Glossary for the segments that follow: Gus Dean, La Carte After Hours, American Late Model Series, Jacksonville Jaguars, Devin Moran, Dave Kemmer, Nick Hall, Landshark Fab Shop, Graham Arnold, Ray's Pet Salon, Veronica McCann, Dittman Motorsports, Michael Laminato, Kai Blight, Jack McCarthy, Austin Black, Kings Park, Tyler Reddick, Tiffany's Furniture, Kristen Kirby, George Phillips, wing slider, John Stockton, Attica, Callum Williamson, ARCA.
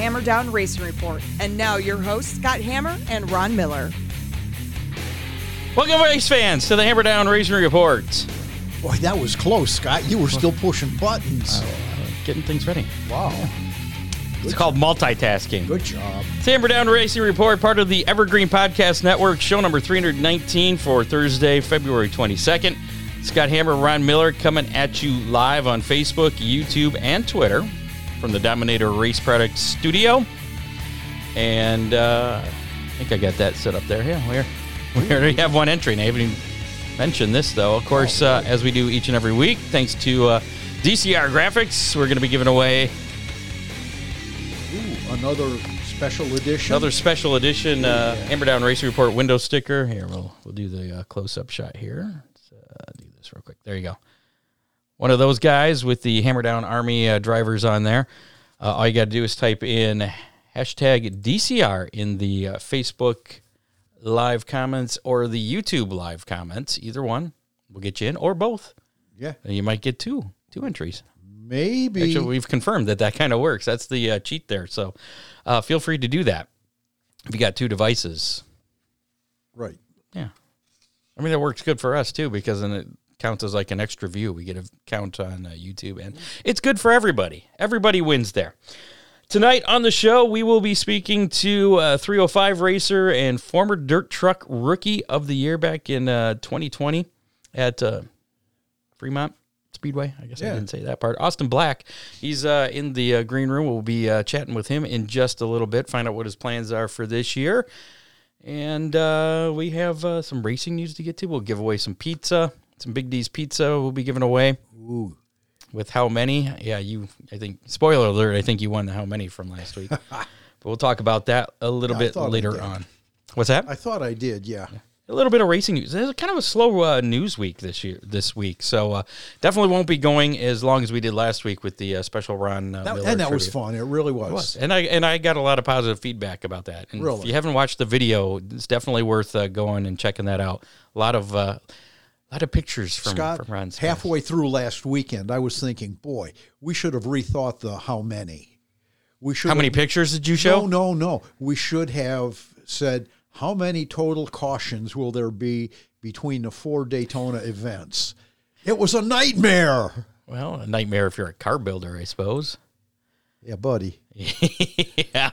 Hammer Down Racing Report. And now your hosts, Scott Hammer and Ron Miller. Welcome, race fans, to the Hammer Down Racing Report. Boy, that was close, Scott. You were still pushing buttons. Getting things ready. Wow. Yeah. It's called multitasking. Good job. It's Hammer Down Racing Report, part of the Evergreen Podcast Network, show number 319 for Thursday, February 22nd. Scott Hammer, Ron Miller coming at you live on Facebook, YouTube, and Twitter from the Dominator Race Products studio. And I think I got that set up there. Yeah, we already have one entry, and I haven't even mentioned this, though. Of course, as we do each and every week, thanks to DCR Graphics, we're going to be giving away... Another special edition. Hammer Down Racing Report window sticker. Here, we'll do the close-up shot here. Let's do this real quick. There you go. One of those guys with the Hammer Down Army drivers on there. All you got to do is type in hashtag DCR in the Facebook live comments or the YouTube live comments. Either one will get you in, or both. Yeah. And you might get two entries. Maybe. Actually, we've confirmed that kind of works. That's the cheat there. So feel free to do that if you got two devices. Right. Yeah. I mean, that works good for us, too, because then it counts as like an extra view. We get a count on YouTube, and it's good for everybody. Everybody wins there. Tonight on the show, we will be speaking to 305 racer and former Dirt Truck Rookie of the Year back in 2020 at Fremont Speedway. I guess I didn't say that part. Austin Black, he's in the green room. We'll be chatting with him in just a little bit, find out what his plans are for this year. And we have some racing news to get to. We'll give away some pizza, some Big D's pizza we'll be giving away. Ooh. With how many? Yeah, I think, spoiler alert, I think you won the how many from last week. But we'll talk about that a little bit later on. What's that? I thought I did, yeah. A little bit of racing news. There's kind of a slow news week this week, so definitely won't be going as long as we did last week with the special Ron Miller. And that trivia was fun. It really was. It was. And I got a lot of positive feedback about that. And really? If you haven't watched the video, it's definitely worth going and checking that out. A lot of pictures from Ron's. Halfway through last weekend, I was thinking, boy, we should have rethought the how many. How many pictures did you show? No. We should have said, how many total cautions will there be between the four Daytona events? It was a nightmare. Well, a nightmare if you're a car builder, I suppose. Yeah, buddy. Yeah.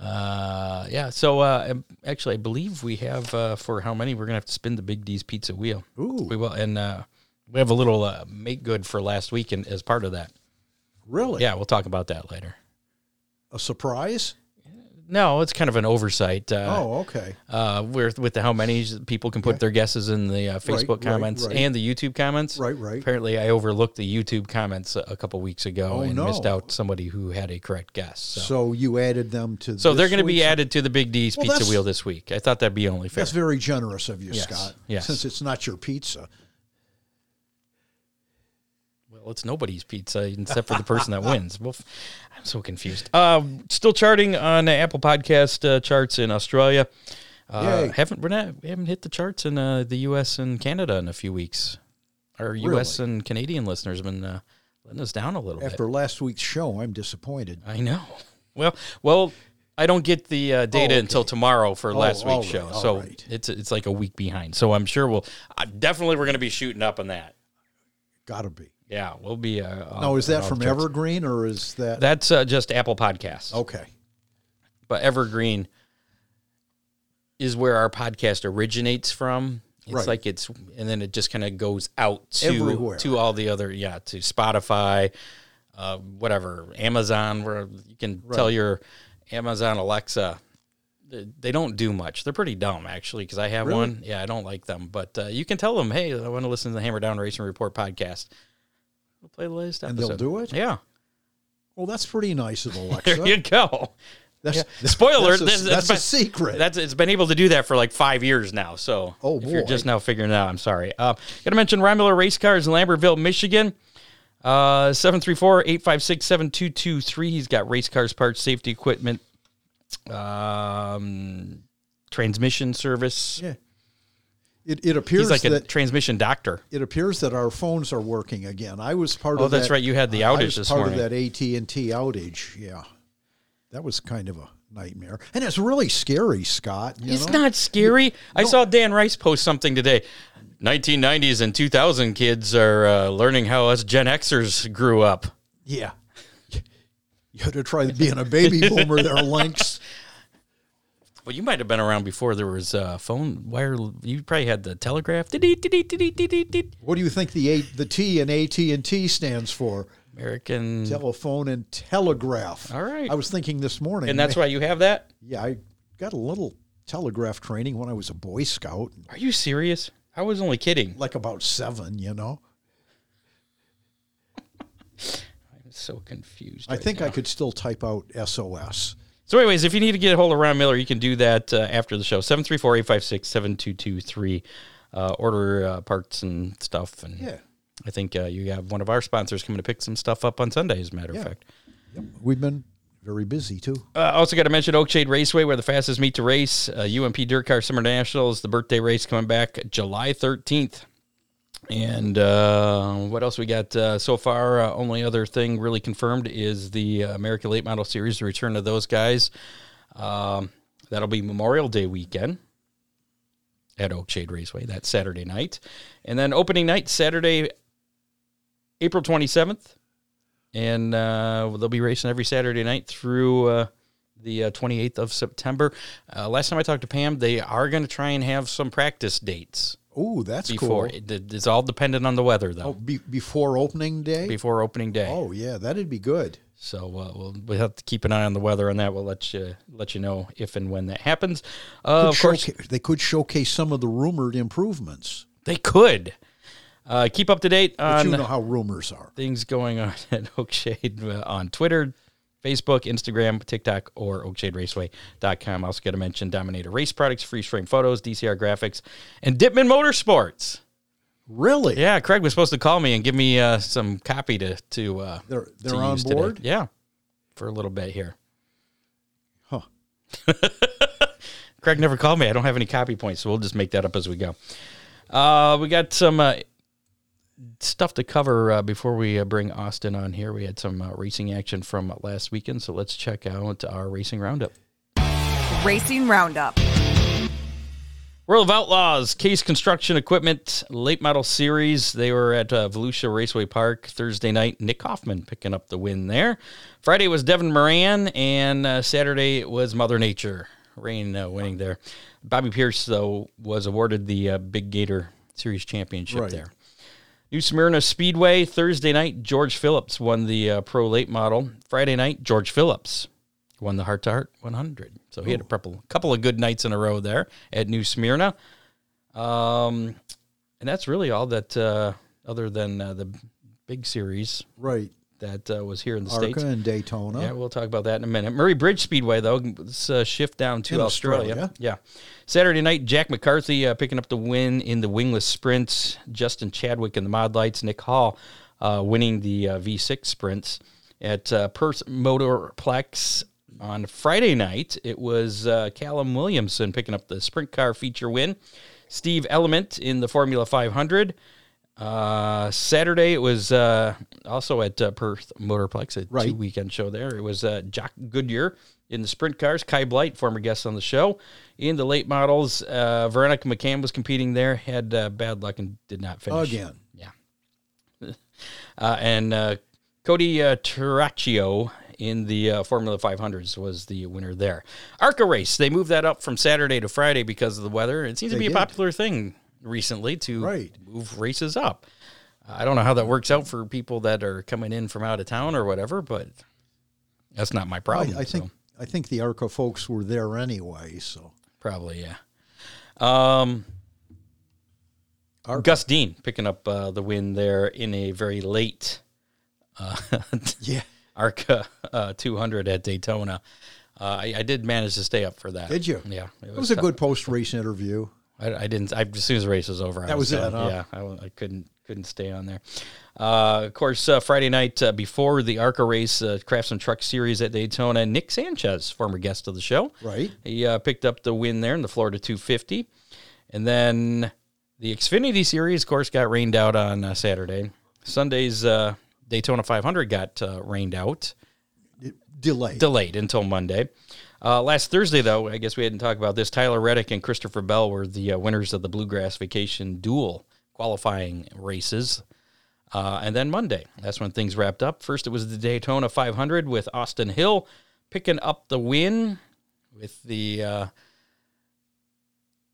Yeah. So, actually, I believe we have for how many, we're going to have to spin the Big D's Pizza wheel. Ooh. We will. And we have a little make good for last week and as part of that. Really? Yeah, we'll talk about that later. A surprise? No, it's kind of an oversight. Okay. With the how many people can put their guesses in the Facebook comments and the YouTube comments. Right. Apparently, I overlooked the YouTube comments a couple weeks ago missed out somebody who had a correct guess. So you added them to. So they're going to be added to the Big D's Pizza Wheel this week. I thought that'd be only fair. That's very generous of you, Scott. Yes. Since it's not your pizza. Well, it's nobody's pizza except for the person that wins. Well, I'm so confused. Still charting on Apple Podcast charts in Australia. We haven't hit the charts in the U.S. and Canada in a few weeks. Our U.S. and Canadian listeners have been letting us down a little bit. After last week's show, I'm disappointed. I know. Well, I don't get the data until tomorrow for last week's show, so it's like a week behind. So I'm sure we're going to be shooting up on that. Gotta be. Yeah, we'll be. Now, is that from Evergreen or is that? That's just Apple Podcasts. Okay. But Evergreen is where our podcast originates from. It's like and then it just kind of goes out to all the other, to Spotify, whatever, Amazon, where you can tell your Amazon Alexa. They don't do much. They're pretty dumb, actually, because I have one. Yeah, I don't like them. But you can tell them, hey, I want to listen to the Hammer Down Racing Report podcast. We'll play the latest episode. And they'll do it? Yeah. Well, that's pretty nice of Alexa. There you go. Spoiler. That's a secret. It's been able to do that for like 5 years now. So if you're just now figuring it out, I'm sorry. Got to mention Ryan Miller Race Cars in Lambertville, Michigan. 734-856-7223. He's got race cars, parts, safety equipment, transmission service. Yeah. It appears he's like a transmission doctor. It appears that our phones are working again. I was part of that. Oh, that's right. You had the outage this morning. I was part of that AT&T outage. Yeah. that was kind of a nightmare. And it's really scary, Scott. It's not scary. I saw Dan Rice post something today. 1990s and 2000 kids are learning how us Gen Xers grew up. Yeah. You had to try being a baby boomer there, Lynx. Well, you might have been around before there was phone wire. You probably had the telegraph. What do you think the T in AT&T stands for? American telephone and telegraph. All right. I was thinking this morning. And that's why you have that? Yeah, I got a little telegraph training when I was a Boy Scout. Are you serious? I was only kidding. Like about 7, you know. I'm so confused. I think I could still type out SOS. So anyways, if you need to get a hold of Ron Miller, you can do that after the show. 734-856-7223. Order parts and stuff. And yeah. I think you have one of our sponsors coming to pick some stuff up on Sunday, as a matter of fact. Yep. We've been very busy, too. Also got to mention Oakshade Raceway, where the fastest meet to race. UMP Dirt Car Summer Nationals, the birthday race coming back July 13th. And what else we got so far? Only other thing really confirmed is the American Late Model Series, the return of those guys. That'll be Memorial Day weekend at Oakshade Raceway. That's Saturday night. And then opening night, Saturday, April 27th. And they'll be racing every Saturday night through the 28th of September. Last time I talked to Pam, they are going to try and have some practice dates. Oh, that's cool. It's all dependent on the weather, though. Oh, before opening day? Before opening day. Oh, yeah, that'd be good. So we'll have to keep an eye on the weather on that. We'll let you know if and when that happens. Of course, they could showcase some of the rumored improvements. They could. Keep up to date on you know how rumors are. Things going on at Oakshade on Twitter, Facebook, Instagram, TikTok, or oakshaderaceway.com. Also got to mention Dominator Race Products, Freeze Frame Photos, DCR Graphics, and Dittman Motorsports. Really? Yeah, Craig was supposed to call me and give me some copy to they're to on board? Today. Yeah, for a little bit here. Huh. Craig never called me. I don't have any copy points, so we'll just make that up as we go. We got some... stuff to cover before we bring Austin on here. We had some racing action from last weekend, so let's check out our Racing Roundup. Racing Roundup. World of Outlaws, Case Construction Equipment, Late Model Series. They were at Volusia Raceway Park Thursday night. Nick Hoffman picking up the win there. Friday was Devin Moran, and Saturday was Mother Nature. Rain winning there. Bobby Pierce, though, was awarded the Big Gator Series Championship there. New Smyrna Speedway, Thursday night, George Phillips won the Pro Late Model. Friday night, George Phillips won the Heart to Heart 100. So he had a couple of good nights in a row there at New Smyrna. And that's really all that, other than the big series that was here in the States. Arca and Daytona. Yeah, we'll talk about that in a minute. Murray Bridge Speedway, though, let's shift down to Australia. Yeah. Saturday night, Jack McCarthy picking up the win in the wingless sprints. Justin Chadwick in the mod lights. Nick Hall winning the V6 sprints at Perth Motorplex. On Friday night, it was Callum Williamson picking up the sprint car feature win. Steve Element in the Formula 500. Saturday, it was also at Perth Motorplex, a two-weekend show there. It was Jock Goodyear in the sprint cars, Kai Blight, former guest on the show. In the late models, Veronica McCann was competing there, had bad luck and did not finish. Again. Yeah. And Cody Terraccio in the Formula 500s was the winner there. ARCA race, they moved that up from Saturday to Friday because of the weather. It seems to be a popular thing recently to move races up. I don't know how that works out for people that are coming in from out of town or whatever, but that's not my problem. I think the ARCA folks were there anyway, so probably Gus Dean picking up the win there in a very late ARCA 200 at Daytona. I did manage to stay up for that. Did you? Yeah, it was a good post-race interview. I didn't. As soon as the race was over, I was done. Yeah, I couldn't stay on there. Of course, Friday night before the ARCA race, Craftsman Truck Series at Daytona, Nick Sanchez, former guest of the show, he picked up the win there in the Florida 250, and then the Xfinity Series, of course, got rained out on Saturday. Sunday's Daytona 500 got rained out. Delayed until Monday. Last Thursday, though, I guess we hadn't talked about this. Tyler Reddick and Christopher Bell were the winners of the Bluegrass Vacation Dual qualifying races. And then Monday, that's when things wrapped up. First, it was the Daytona 500 with Austin Hill picking up the win with the...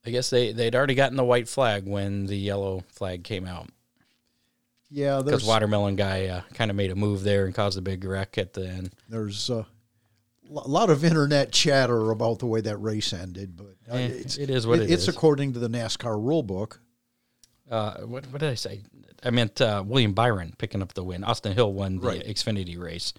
I guess they'd already gotten the white flag when the yellow flag came out. Yeah, because Watermelon Guy kind of made a move there and caused a big wreck at the end. There's a lot of internet chatter about the way that race ended, but it is what it is. It's according to the NASCAR rulebook. What did I say? I meant William Byron picking up the win. Austin Hill won the Xfinity race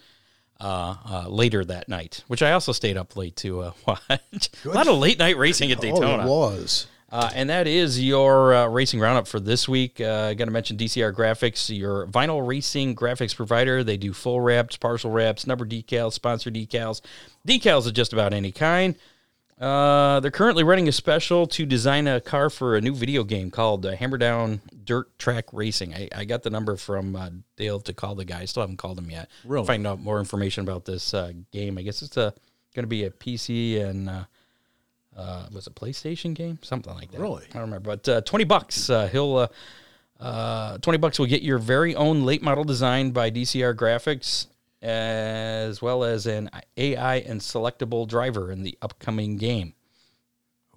later that night, which I also stayed up late to watch. A lot of late night racing at Daytona. Oh, it was. And that is your racing roundup for this week. I got to mention DCR Graphics, your vinyl racing graphics provider. They do full wraps, partial wraps, number decals, sponsor decals, decals of just about any kind. They're currently running a special to design a car for a new video game called Hammer Down Dirt Track Racing. I got the number from Dale to call the guy. I still haven't called him yet. Really? Find out more information about this game. I guess it's going to be a PC and... was a PlayStation game? Something like that. Really? I don't remember. But $20. $20 will get your very own late model design by DCR Graphics, as well as an AI and selectable driver in the upcoming game.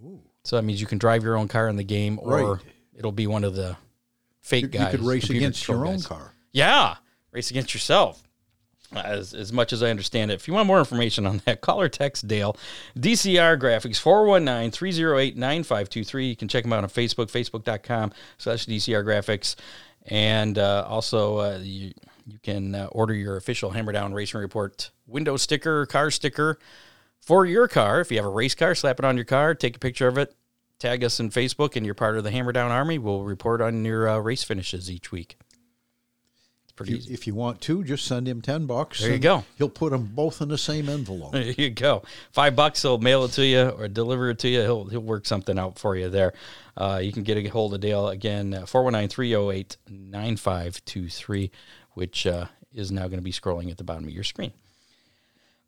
Ooh. So that means you can drive your own car in the game, or it'll be one of the fake guys. You could race against your own car. Yeah. Race against yourself. As much as I understand it. If you want more information on that, call or text Dale. DCR Graphics, 419-308-9523. You can check them out on Facebook, facebook.com/DCR Graphics. And also, you can order your official Hammer Down Racing Report window sticker, car sticker for your car. If you have a race car, slap it on your car, take a picture of it, tag us on Facebook, and you're part of the Hammer Down Army. We'll report on your race finishes each week. Easy. If you want to, just send him $10. There you go. He'll put them both in the same envelope. There you go. $5, he'll mail it to you or deliver it to you. He'll work something out for you there. You can get a hold of Dale again, 419-308-9523, which is now going to be scrolling at the bottom of your screen.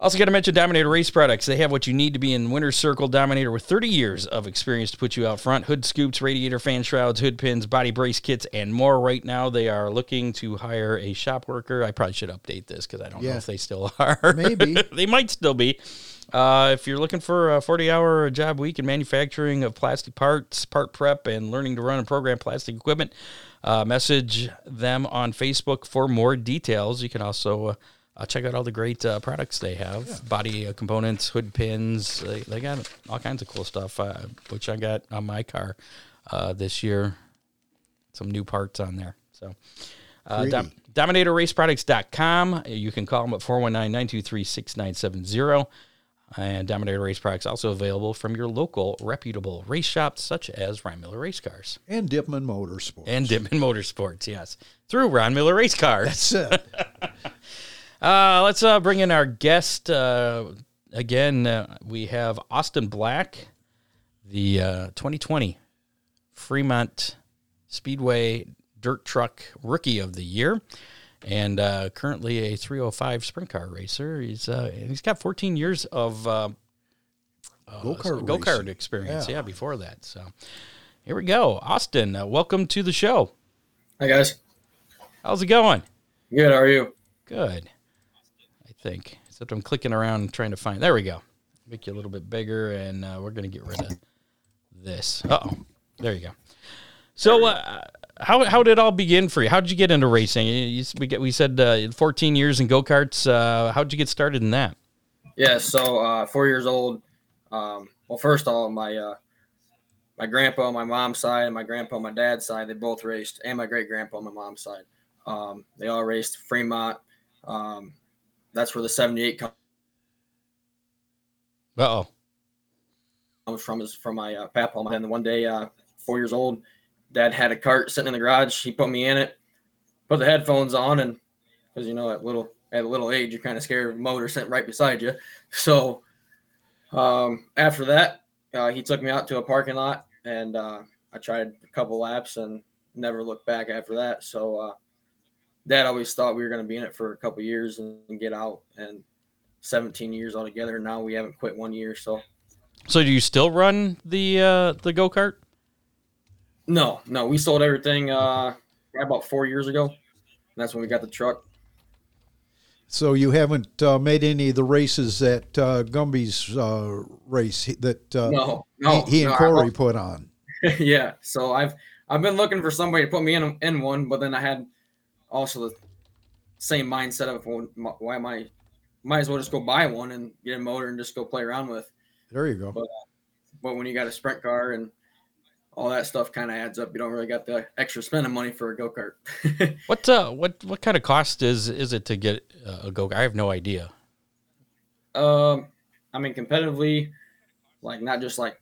Also got to mention Dominator Race Products. They have what you need to be in winner's circle. Dominator with 30 years of experience to put you out front. Hood scoops, radiator fan shrouds, hood pins, body brace kits, and more. Right now they are looking to hire a shop worker. I probably should update this because I don't know if they still are. Maybe. They might still be. If you're looking for a 40-hour job week in manufacturing of plastic parts, part prep, and learning to run and program plastic equipment, message them on Facebook for more details. You can also... check out all the great products they have, body components, hood pins. They got all kinds of cool stuff, which I got on my car this year. Some new parts on there. So, DominatorRaceProducts.com. You can call them at 419-923-6970. And Dominator Race Products also available from your local reputable race shops, such as Ryan Miller Race Cars. And Dittman Motorsports. Yes. Through Ryan Miller Race Cars. That's it. Let's bring in our guest. Again, we have Austin Black, the 2020 Fremont Speedway Dirt Truck Rookie of the Year, and currently a 305 sprint car racer. He's got 14 years of go-kart experience, before that. So here we go. Austin, welcome to the show. Hi, guys. How's it going? Good, how are you? Good. Think, except I'm clicking around and trying to find. There we go. Make you a little bit bigger, and we're going to get rid of this. Uh-oh. There you go. So how did it all begin for you? How did you get into racing? We said 14 years in go-karts. How did you get started in that? Yeah, so 4 years old. Well, first of all, my grandpa on my mom's side and my grandpa on my dad's side, they both raced, and my great-grandpa on my mom's side. They all raced Fremont. That's where the 78 comes from, is from my papa. And then one day, 4 years old, Dad had a cart sitting in the garage. He put me in it, put the headphones on, and because you know at a little age you're kind of scared of a motor sitting right beside you. So after that, he took me out to a parking lot, and I tried a couple laps and never looked back after that. So Dad always thought we were going to be in it for a couple years and get out, and 17 years altogether. Now we haven't quit 1 year. So do you still run the go-kart? No, we sold everything about 4 years ago. That's when we got the truck. So you haven't made any of the races that Gumby's race that no, Corey put on. Yeah, so I've been looking for somebody to put me in one, but then I had also the same mindset of why am I might as well just go buy one and get a motor and just go play around with. There you go. But when you got a sprint car and all that stuff kind of adds up, you don't really got the extra spending money for a go-kart. What kind of cost is it to get a go-kart? I have no idea. I mean, competitively, like not just like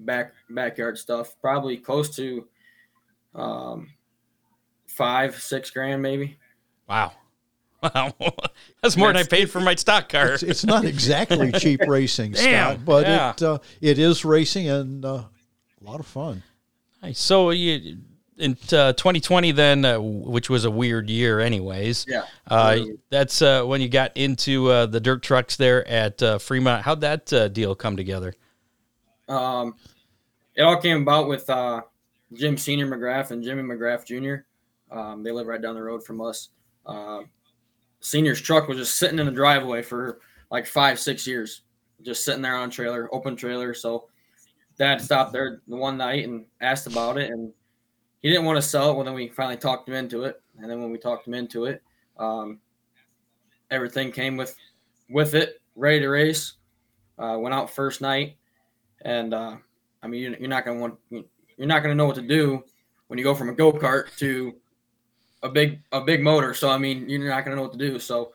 backyard stuff, probably close to 5-6 grand maybe. Wow. That's more than I paid for my stock car. It's not exactly cheap racing, Scott, but yeah. It is racing and a lot of fun. Nice. So you, in 2020 then, which was a weird year anyways. Yeah. That's when you got into the dirt trucks there at Fremont. How'd that deal come together? It all came about with Jim Senior McGrath and Jimmy McGrath Jr. They live right down the road from us. Senior's truck was just sitting in the driveway for like 5-6 years, just sitting there on a trailer, open trailer. So Dad stopped there the one night and asked about it, and he didn't want to sell it. Well, then we finally talked him into it, and then when we talked him into it, everything came with it, ready to race. Went out first night, and I mean, you're not gonna know what to do when you go from a go-kart to a big motor. So I mean, you're not gonna know what to do. So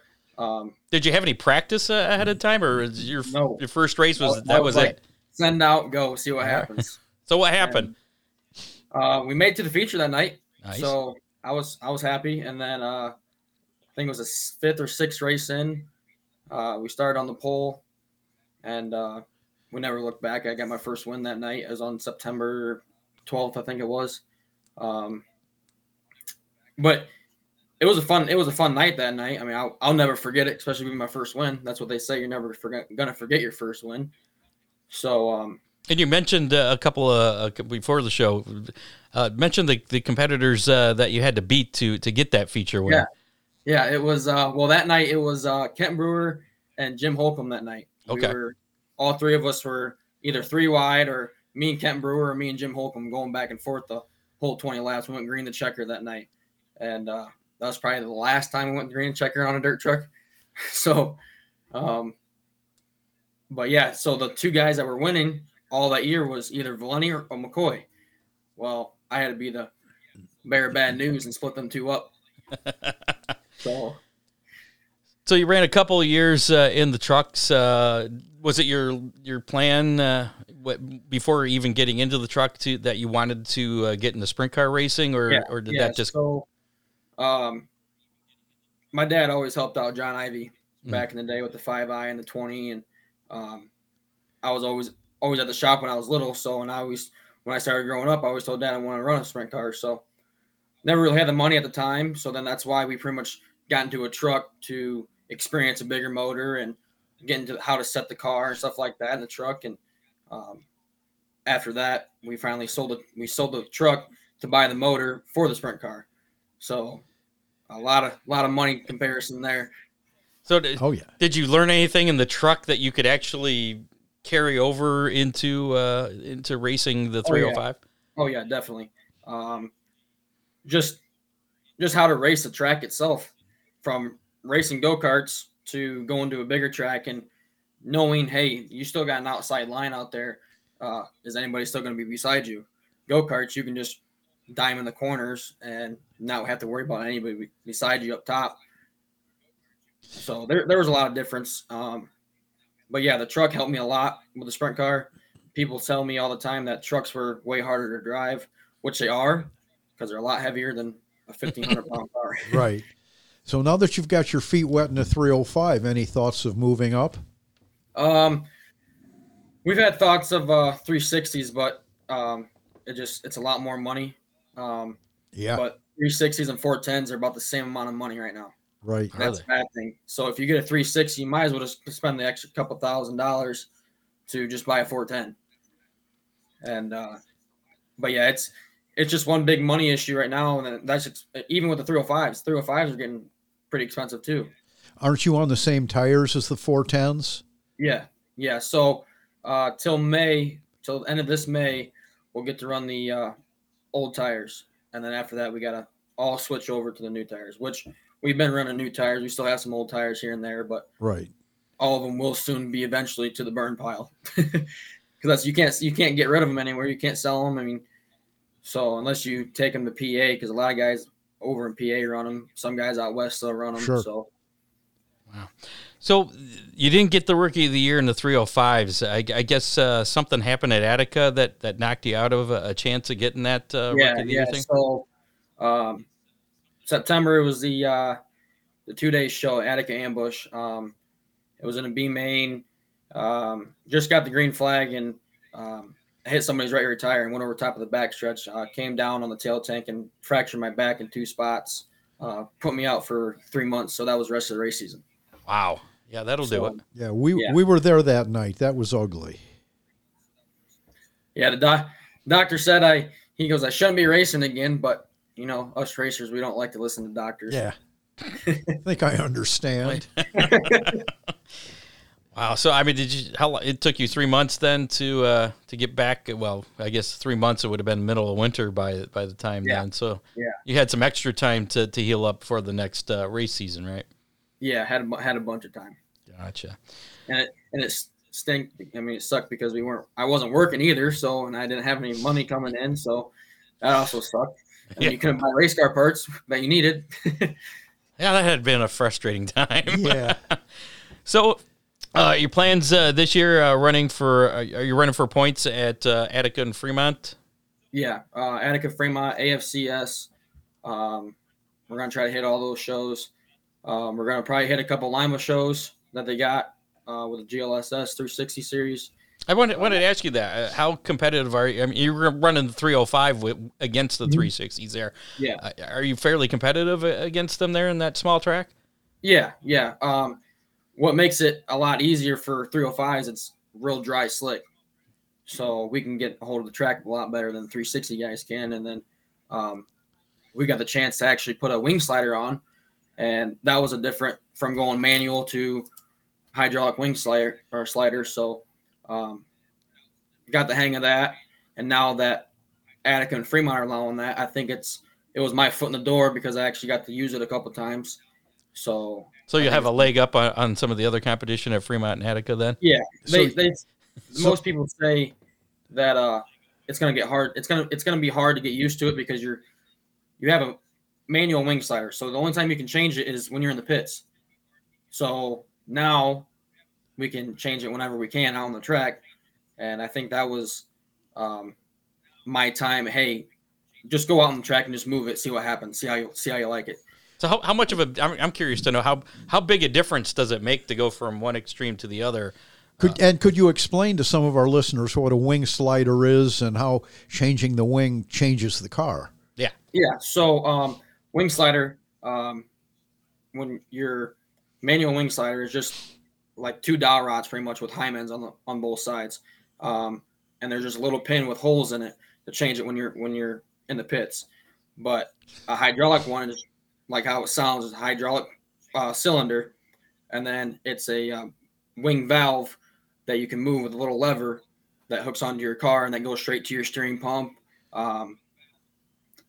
did you have any practice ahead of time, or is your first race was it? Send out, go, see what happens. So what happened? And, we made it to the feature that night. Nice. So I was happy. And then I think it was a fifth or sixth race in. We started on the pole, and we never looked back. I got my first win that night. It was on September 12th, I think it was. But it was a fun night that night. I mean, I'll never forget it, especially being my first win. That's what they say. You're never gonna forget your first win. So, and you mentioned a couple before the show, mentioned the competitors that you had to beat to get that feature win. Yeah, it was that night it was Kent Brewer and Jim Holcomb that night. Okay, all three of us were either three wide, or me and Kent Brewer, or me and Jim Holcomb going back and forth the whole 20 laps. We went green the checker that night, and that was probably the last time we went green checker on a dirt truck. So, But yeah, so the two guys that were winning all that year was either Valenti or McCoy. Well, I had to be the bearer of bad news and split them two up. So you ran a couple of years in the trucks. Was it your plan before even getting into the truck that you wanted to get into sprint car racing, that just? So, my dad always helped out John Ivey back in the day with the 5i and the 20 and. I was always at the shop when I was little. So, when I started growing up, I always told Dad I wanted to run a sprint car. So never really had the money at the time. So then that's why we pretty much got into a truck to experience a bigger motor and get into how to set the car and stuff like that in the truck. And, after that, we finally sold the truck to buy the motor for the sprint car. So a lot of money comparison there. So did you learn anything in the truck that you could actually carry over into racing the 305? Oh yeah, definitely. Just how to race the track itself, from racing go-karts to going to a bigger track and knowing, hey, you still got an outside line out there. Is anybody still going to be beside you? Go-karts, you can just dime in the corners and not have to worry about anybody beside you up top. So there was a lot of difference. But yeah, the truck helped me a lot with the sprint car. People tell me all the time that trucks were way harder to drive, which they are, because they're a lot heavier than a 1,500-pound car. Right. So now that you've got your feet wet in the 305, any thoughts of moving up? We've had thoughts of 360s, but it's a lot more money. But 360s and 410s are about the same amount of money right now. Right. That's a bad thing. So if you get a 360, you might as well just spend the extra couple $1,000 to just buy a 410. And, but yeah, it's just one big money issue right now. And that's even with the 305s. 305s are getting pretty expensive too. Aren't you on the same tires as the 410s? Yeah. Yeah. So, till the end of this May, we'll get to run the, old tires. And then after that, we got to all switch over to the new tires, which we've been running new tires. We still have some old tires here and there, but right, all of them will soon be eventually to the burn pile. Because you can't get rid of them anywhere. You can't sell them. I mean, so unless you take them to PA, because a lot of guys over in PA run them. Some guys out west still run them. Sure. So. Wow. So you didn't get the Rookie of the Year in the 305s. I guess something happened at Attica that knocked you out of a chance of getting that Rookie of the Year thing? So September, it was the two-day show, Attica Ambush. It was in a B main. Just got the green flag and hit somebody's right rear tire and went over top of the backstretch. Came down on the tail tank and fractured my back in 2 spots. Put me out for 3 months, so that was the rest of the race season. Wow. Yeah, that'll do it. Yeah, we were there that night. That was ugly. Yeah, the doctor said he goes, I shouldn't be racing again, but, you know, us racers, we don't like to listen to doctors. Yeah. I think I understand. Wow. So, I mean, it took you 3 months then to get back? Well, I guess 3 months, it would have been middle of winter by the time then. So you had some extra time to heal up for the next race season, right? Yeah. Had a bunch of time. Gotcha. And it stink. I mean, it sucked because I wasn't working either. So, and I didn't have any money coming in. So that also sucked. I mean, you couldn't buy race car parts that you needed. That had been a frustrating time. Yeah. So, your plans this year? Are you running for points at Attica and Fremont? Yeah, Attica, Fremont, AFCS. We're gonna try to hit all those shows. We're gonna probably hit a couple Lima shows that they got with the GLSS 360 series. I wanted to ask you that. How competitive are you? I mean, you're running the 305 against the 360s there. Yeah. Are you fairly competitive against them there in that small track? Yeah, yeah. What makes it a lot easier for 305s, it's real dry slick. So we can get a hold of the track a lot better than 360 guys can. And then we got the chance to actually put a wing slider on. And that was a different from going manual to hydraulic wing slider. So got the hang of that. And now that Attica and Fremont are allowing that, I think it was my foot in the door because I actually got to use it a couple times. So you have a leg up on some of the other competition at Fremont and Attica then? Yeah. Most people say that it's going to get hard. It's going to be hard to get used to it because you have a manual wing slider. So the only time you can change it is when you're in the pits. So now we can change it whenever we can out on the track. And I think that was my time. Hey, just go out on the track and just move it. See what happens. See how you like it. So how much of I'm curious to know how big a difference does it make to go from one extreme to the other? Could you explain to some of our listeners what a wing slider is and how changing the wing changes the car? Yeah. Yeah. So wing slider, when your manual wing slider is just like 2 dowel rods pretty much with hymens on both sides. And there's just a little pin with holes in it to change it when you're in the pits. But a hydraulic one is like how it sounds, is a hydraulic cylinder, and then it's a wing valve that you can move with a little lever that hooks onto your car and that goes straight to your steering pump.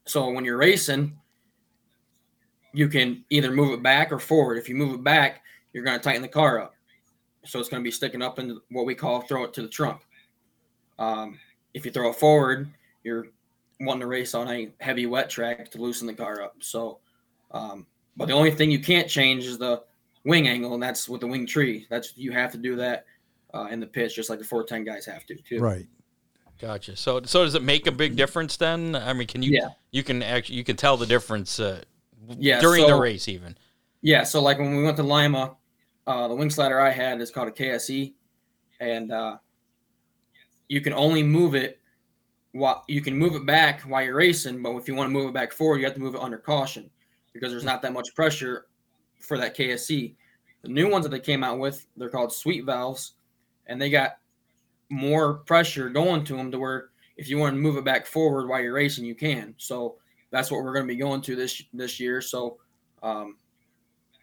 So when you're racing, you can either move it back or forward. If you move it back, you're going to tighten the car up. So it's going to be sticking up into what we call throw it to the trunk. If you throw it forward, you're wanting to race on a heavy wet track to loosen the car up. So but the only thing you can't change is the wing angle, and that's with the wing tree. You have to do that in the pits, just like the 410 guys have to, too. Right. Gotcha. So does it make a big difference then? I mean, you can tell the difference during the race even? Yeah. So like when we went to Lima, the wing slider I had is called a KSE, and you can only move it back while you're racing, but if you want to move it back forward, you have to move it under caution, because there's not that much pressure for that KSE. The new ones that they came out with, they're called sweep valves, and they got more pressure going to them to where if you want to move it back forward while you're racing, you can. So that's what we're going to be going to this year. So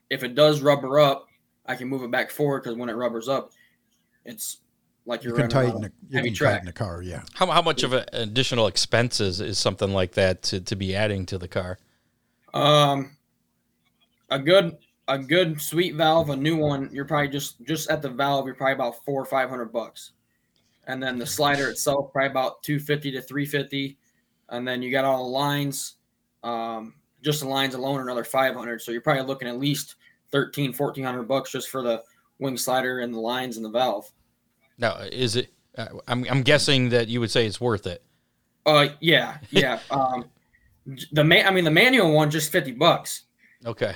if it does rubber up, I can move it back forward, because when it rubbers up, it's like you're you can tighten the car. Yeah. How much of an additional expense is something like that to be adding to the car? A good sweep valve, a new one, you're probably just at the valve, you're probably about $400 or $500. And then the slider itself, probably about $250 to $350. And then you got all the lines, just the lines alone, another $500. So you're probably looking at least $1,400 just for the wing slider and the lines and the valve. Now, is it? I'm guessing that you would say it's worth it. Yeah. The manual one, just $50. Okay.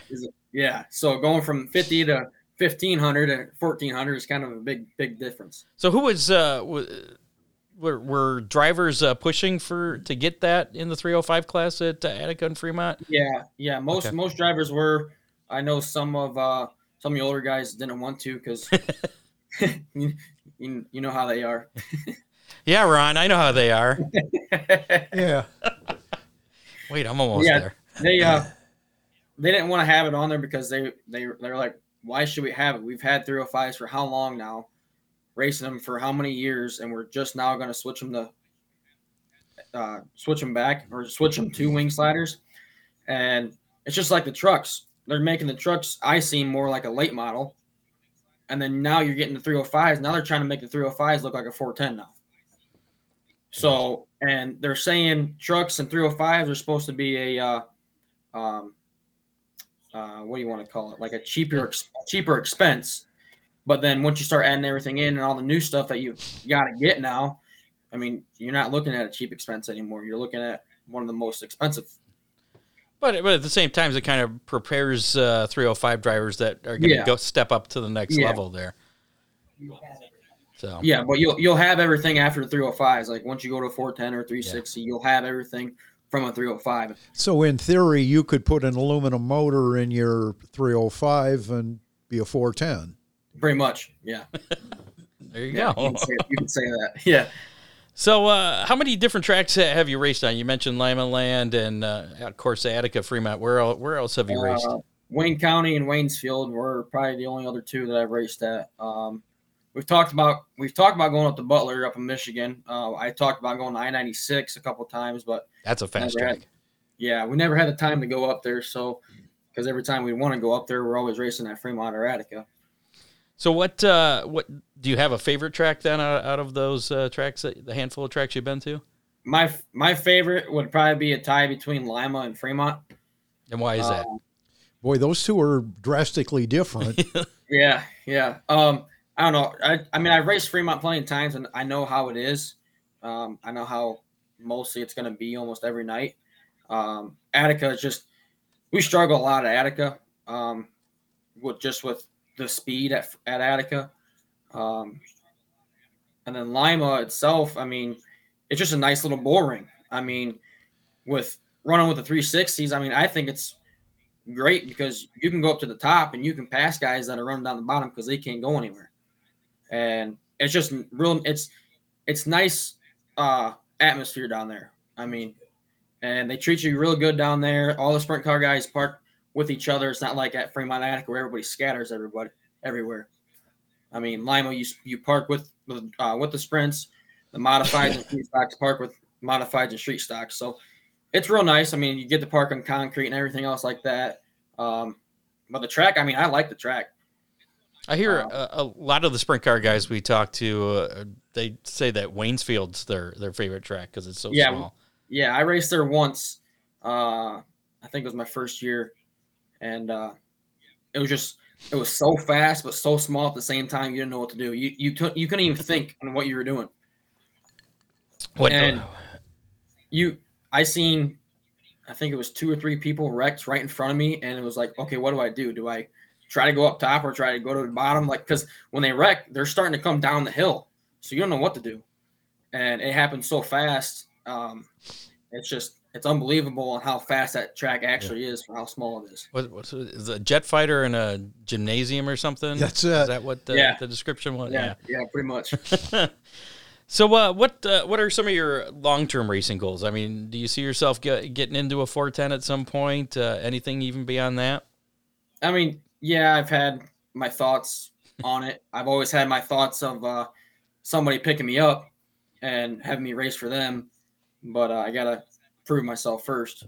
Yeah. So going from 50 to 1,500 and 1,400 is kind of a big difference. So who was were drivers pushing to get that in the 305 class at Attica and Fremont? Yeah. Most drivers were. I know some of the older guys didn't want to because you know how they are. Yeah, Ron, I know how they are. Yeah. Wait, I'm almost there. They didn't want to have it on there because they're like, why should we have it? We've had 305s for how long now, racing them for how many years, and we're just now going to switch them to wing sliders. And it's just like the trucks. They're making the trucks, I seem more like a late model, and then now you're getting the 305s. Now they're trying to make the 305s look like a 410 now. So, and they're saying trucks and 305s are supposed to be a what do you want to call it? Like a cheaper expense. But then once you start adding everything in and all the new stuff that you got to get now, I mean, you're not looking at a cheap expense anymore. You're looking at one of the most expensive. But at the same time, it kind of prepares 305 drivers that are going to go step up to the next level there. So but you'll have everything after the 305s. Like once you go to 410 or 360, you'll have everything from a 305. So in theory, you could put an aluminum motor in your 305 and be a 410. Pretty much, yeah. There you go. You can say that, yeah. So how many different tracks have you raced on? You mentioned Lima Land and, of course, Attica, Fremont. Where else have you raced? Wayne County and Waynesfield were probably the only other two that I've raced at. We've talked about going up to Butler up in Michigan. I talked about going to I-96 a couple of times, but that's a fast track. We never had the time to go up there. So because every time we want to go up there, we're always racing at Fremont or Attica. So what do you have a favorite track then out of those tracks, the handful of tracks you've been to? My favorite would probably be a tie between Lima and Fremont. And why is that? Boy, those two are drastically different. Yeah. I don't know. I mean, I've raced Fremont plenty of times, and I know how it is. I know how mostly it's going to be almost every night. Attica is just – we struggle a lot at Attica with the speed at Attica. And then Lima itself, I mean, it's just a nice little bull ring. I mean, with running with the 360s, I mean, I think it's great because you can go up to the top and you can pass guys that are running down the bottom because they can't go anywhere. And it's just real, it's nice atmosphere down there. I mean, and they treat you real good down there. All the sprint car guys park with each other. It's not like at Fremont Attica where everybody scatters everywhere. I mean, Lima, you park with the sprints, the modifieds and street stocks, park with modifieds and street stocks. So it's real nice. I mean, you get to park on concrete and everything else like that. But the track, I mean, I like the track. I hear a lot of the sprint car guys we talk to, they say that Waynesfield's their favorite track because it's so small. Yeah, I raced there once. I think it was my first year. And it was just – it was so fast, but so small at the same time. You didn't know what to do. You couldn't even think on what you were doing. I think it was 2 or 3 people wrecked right in front of me, and it was like, okay, what do I do? Do I try to go up top or try to go to the bottom? Like, because when they wreck, they're starting to come down the hill, so you don't know what to do. And it happened so fast. It's just it's unbelievable on how fast that track actually is for how small it is. What's a jet fighter in a gymnasium or something? That's it. Is that what the description was? Yeah, pretty much. So what are some of your long-term racing goals? I mean, do you see yourself getting into a 410 at some point? Anything even beyond that? I mean, yeah, I've had my thoughts on it. I've always had my thoughts of somebody picking me up and having me race for them. But I got to prove myself first,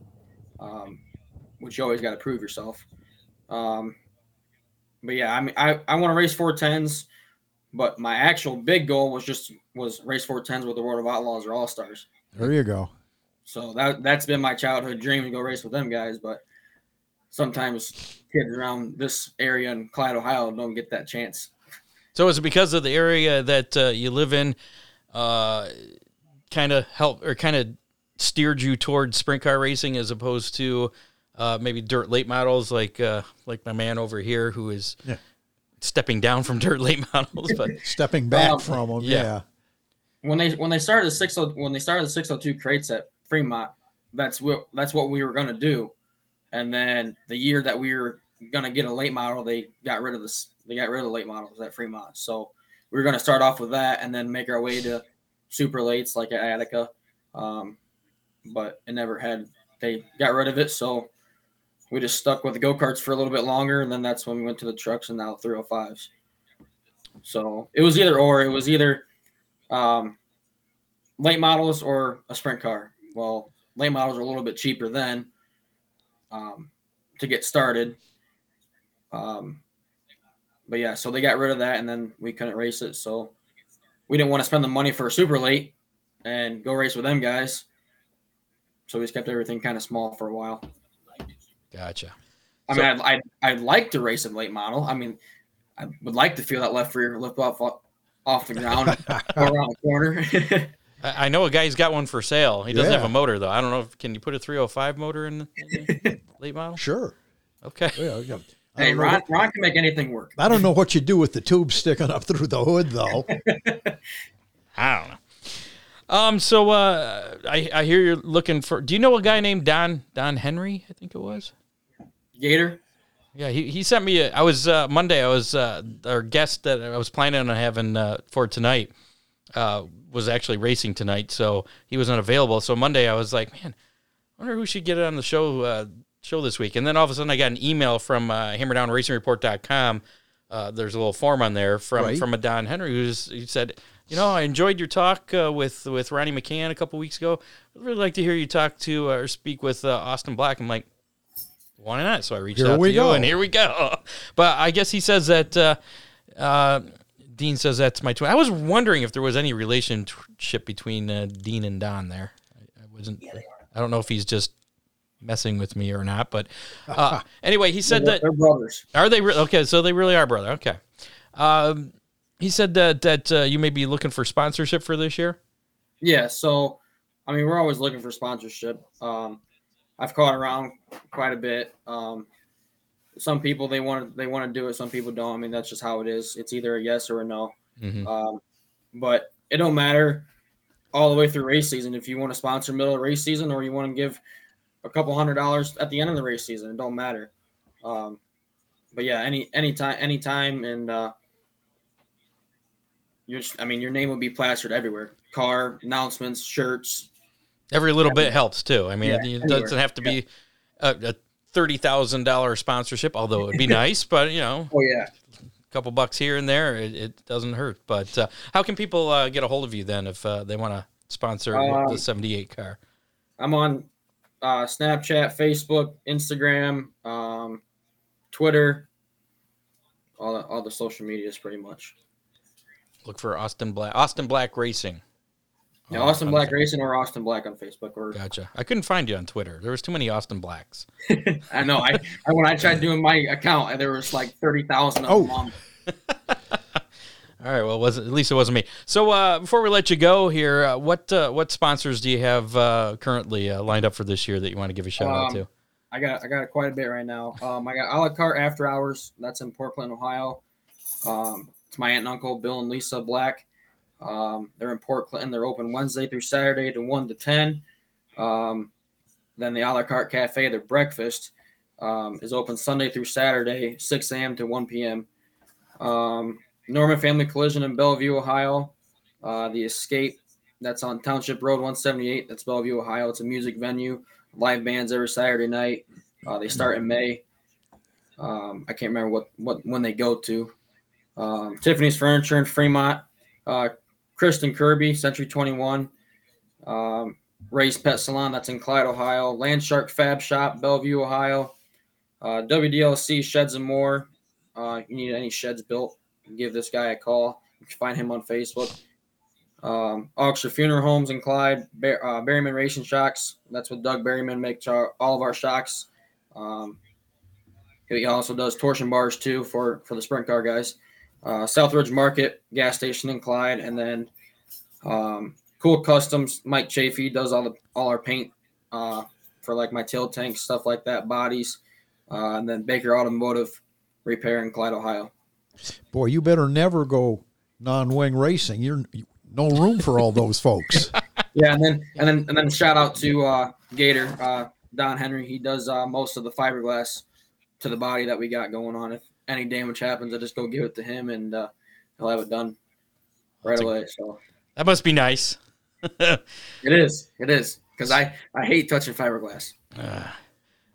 which you always got to prove yourself. But, yeah, I mean, I want to race 410s. But my actual big goal was race 410s with the World of Outlaws or All-Stars. There you go. So that's been my childhood dream to go race with them guys. But sometimes kids around this area in Clyde, Ohio, don't get that chance. So is it because of the area that you live in kind of helped or kind of steered you towards sprint car racing as opposed to maybe dirt late models like my man over here who is stepping down from dirt late models, but stepping back from them. Yeah. When they started the 602 crates at Fremont, that's what we were going to do. And then the year that we were going to get a late model, they got rid of late models at Fremont. So we were going to start off with that and then make our way to super lates like at Attica. But it never had, they got rid of it. So we just stuck with the go-karts for a little bit longer, and then that's when we went to the trucks and now 305s. So it was either late models or a sprint car. Well, late models are a little bit cheaper then to get started. But, yeah, so they got rid of that, and then we couldn't race it. So we didn't want to spend the money for a super late and go race with them guys. So we just kept everything kind of small for a while. Gotcha. I mean, I'd like to race a late model. I mean, I would like to feel that left rear lift off the ground around the corner. I know a guy's got one for sale. He doesn't have a motor though. I don't know if can you put a 305 motor in the late model? Sure. Okay. Yeah. Hey, Ron can make anything work. I don't know what you do with the tube sticking up through the hood though. I don't know. So I hear you're looking for. Do you know a guy named Don Henry? I think it was Gator. Yeah, he sent me. Monday. I was our guest that I was planning on having for tonight was actually racing tonight, so he was unavailable. So Monday I was like, man, I wonder who should get it on the show this week. And then all of a sudden I got an email from hammerdownracingreport.com. There's a little form on there from a Don Henry who said, you know, I enjoyed your talk with Ronnie McCann a couple weeks ago. I'd really like to hear you talk to or speak with Austin Black. I'm like, why not? So I reached out to you, and here we go. But I guess he says that Dean says that's my twin. I was wondering if there was any relationship between Dean and Don there. I wasn't. Yeah, I don't know if he's just messing with me or not. But anyway, he said that they're brothers. Are they? Okay, so they really are brother. Okay. He said that you may be looking for sponsorship for this year? Yeah, so, I mean, we're always looking for sponsorship. I've called around quite a bit. Some people, they want to do it. Some people don't. I mean, that's just how it is. It's either a yes or a no. Mm-hmm. But it don't matter all the way through race season. If you want to sponsor middle of race season or you want to give a couple $100 at the end of the race season, it don't matter. But, yeah, anytime and – your name will be plastered everywhere. Car, announcements, shirts. Every little bit helps, too. I mean, it doesn't have to be a $30,000 sponsorship, although it would be nice. But, you know, a couple bucks here and there, it doesn't hurt. But how can people get a hold of you, then, if they want to sponsor the 78 car? I'm on Snapchat, Facebook, Instagram, Twitter, all the social medias pretty much. Look for Austin Black Racing. Yeah, Austin Black Racing or Austin Black on Facebook. Or gotcha. I couldn't find you on Twitter. There was too many Austin Blacks. I know. I when I tried doing my account, there was like 30,000 of them on. All right. Well, at least it wasn't me. So before we let you go here, what sponsors do you have currently lined up for this year that you want to give a shout out to? I got quite a bit right now. I got A La Carte After Hours. That's in Portland, Ohio. It's my aunt and uncle, Bill and Lisa Black. They're in Port Clinton. They're open Wednesday through Saturday to 1 to 10. Then the a la carte cafe, their breakfast, is open Sunday through Saturday, 6 a.m. to 1 p.m. Norman Family Collision in Bellevue, Ohio. The Escape, that's on Township Road 178. That's Bellevue, Ohio. It's a music venue. Live bands every Saturday night. They start in May. I can't remember when they go to. Tiffany's Furniture in Fremont. Kristen Kirby, Century 21. Ray's Pet Salon, that's in Clyde, Ohio. Landshark Fab Shop, Bellevue, Ohio. WDLC Sheds and More. You need any sheds built, give this guy a call. You can find him on Facebook. Auxer Funeral Homes in Clyde. Berryman Racing Shocks, that's what Doug Berryman makes all of our shocks. He also does torsion bars too for the sprint car guys. Southridge Market, gas station in Clyde, and then Cool Customs, Mike Chafee does all our paint for like my tail tanks, stuff like that, bodies, and then Baker Automotive Repair in Clyde, Ohio. Boy, you better never go non-wing racing. You're no room for all those folks. Yeah, and then shout out to Gator, Don Henry. He does most of the fiberglass to the body that we got going on. If any damage happens, I just go give it to him, and he'll have it done right away. So that must be nice. It is. Because I hate touching fiberglass.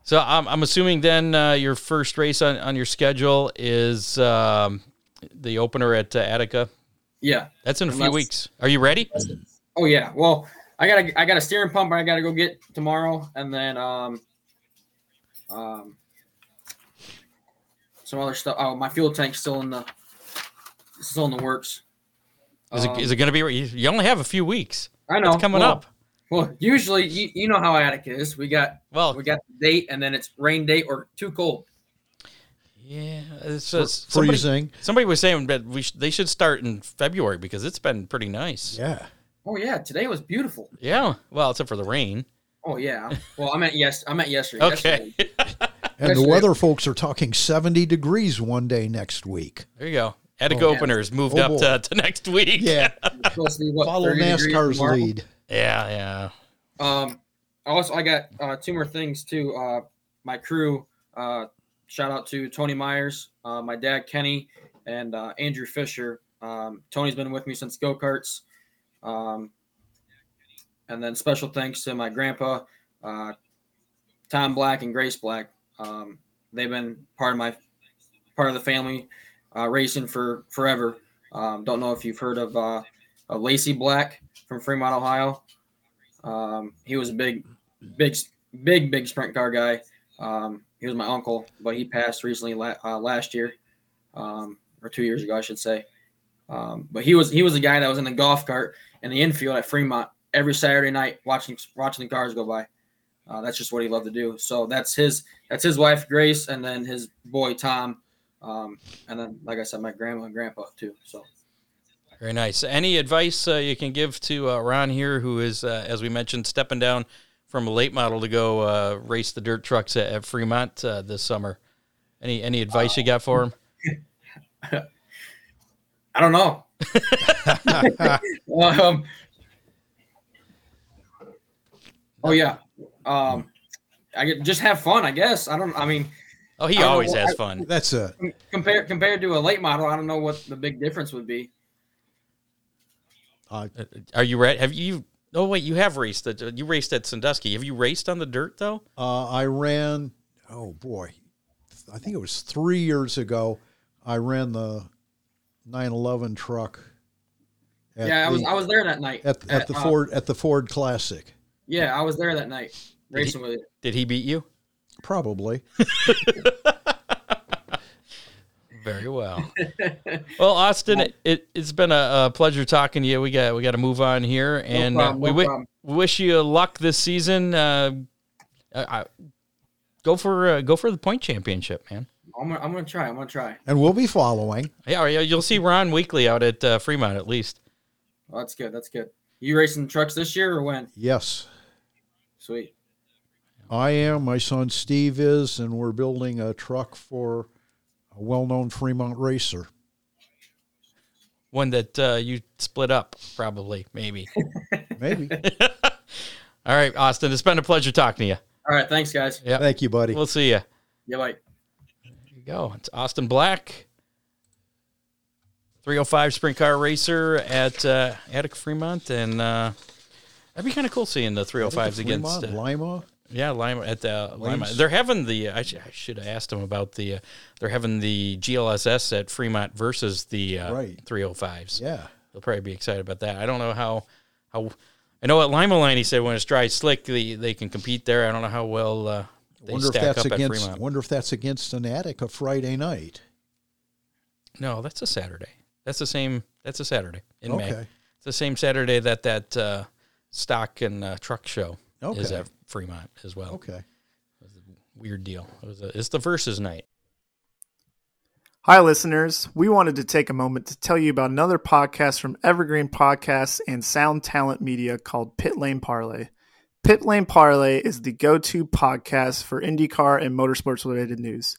So I'm assuming then your first race on your schedule is the opener at Attica. Yeah. That's in a few weeks. Are you ready? Oh, yeah. Well, I got a steering pump I got to go get tomorrow. And then some other stuff. Oh, my fuel tank's still in the works. Is it going to be? You only have a few weeks. I know. It's coming up. Well, usually you know how Attica is. We got the date, and then it's rain date or too cold. Yeah, it's just somebody was saying that they should start in February because it's been pretty nice. Yeah. Oh yeah, today was beautiful. Yeah. Well, except for the rain. Oh yeah. Well, I meant yesterday. Okay. And the weather folks are talking 70 degrees one day next week. There you go. Attica openers moved up to next week. Yeah. Follow NASCAR's lead. Yeah, yeah. Also, I got two more things too. My crew, shout out to Tony Myers, my dad Kenny, and Andrew Fisher. Tony's been with me since go-karts. And then special thanks to my grandpa, Tom Black and Grace Black. They've been part of the family racing for forever. Don't know if you've heard of Lacey Black from Fremont, Ohio. He was a big sprint car guy. He was my uncle, but he passed recently last year, or 2 years ago, I should say. But he was the guy that was in the golf cart in the infield at Fremont every Saturday night, watching the cars go by. That's just what he loved to do. So that's his wife Grace, and then his boy Tom, and then like I said, my grandma and grandpa too. So. Very nice. Any advice you can give to Ron here, who is, as we mentioned, stepping down from a late model to go race the dirt trucks at Fremont this summer? Any advice you got for him? I don't know. Just have fun, I guess. He always has fun. That's a compared to a late model. I don't know what the big difference would be. Are you ready? You have raced. You raced at Sandusky. Have you raced on the dirt, though? I ran, I think it was 3 years ago. I ran the 911 truck. I was there that night. At the Ford Classic. Yeah, I was there that night, racing with it. Did he beat you? Probably. Very well. Well, Austin, it's been a pleasure talking to you. We got to move on here, and we wish you luck this season. Go for the point championship, man. I'm gonna try. And we'll be following. Yeah, you'll see Ron weekly out at Fremont at least. Well, that's good. You racing trucks this year or when? Yes. Sweet. I am. My son Steve is, and we're building a truck for a well-known Fremont racer. One that you split up, probably, maybe. All right, Austin, it's been a pleasure talking to you. All right. Thanks, guys. Yeah. Thank you, buddy. We'll see you. Yeah, bye. There you go. It's Austin Black, 305 Sprint Car Racer at Attica Fremont, and that'd be kind of cool seeing the 305s against Lima. Yeah, Lima at the Lima. They're having the. I should have asked them about the. They're having the GLSS at Fremont versus the 305s. Yeah, they'll probably be excited about that. I don't know how. I know at Lima Line, he said when it's dry slick, they can compete there. I don't know how well they stack up at Fremont. Wonder if that's against an Attica Friday night. No, that's a Saturday. That's a Saturday in May. It's the same Saturday that stock and truck show is at Fremont as well. Okay. It was a weird deal. It's the Versus night. Hi, listeners. We wanted to take a moment to tell you about another podcast from Evergreen Podcasts and Sound Talent Media called Pit Lane Parlay. Pit Lane Parlay is the go-to podcast for IndyCar and motorsports-related news.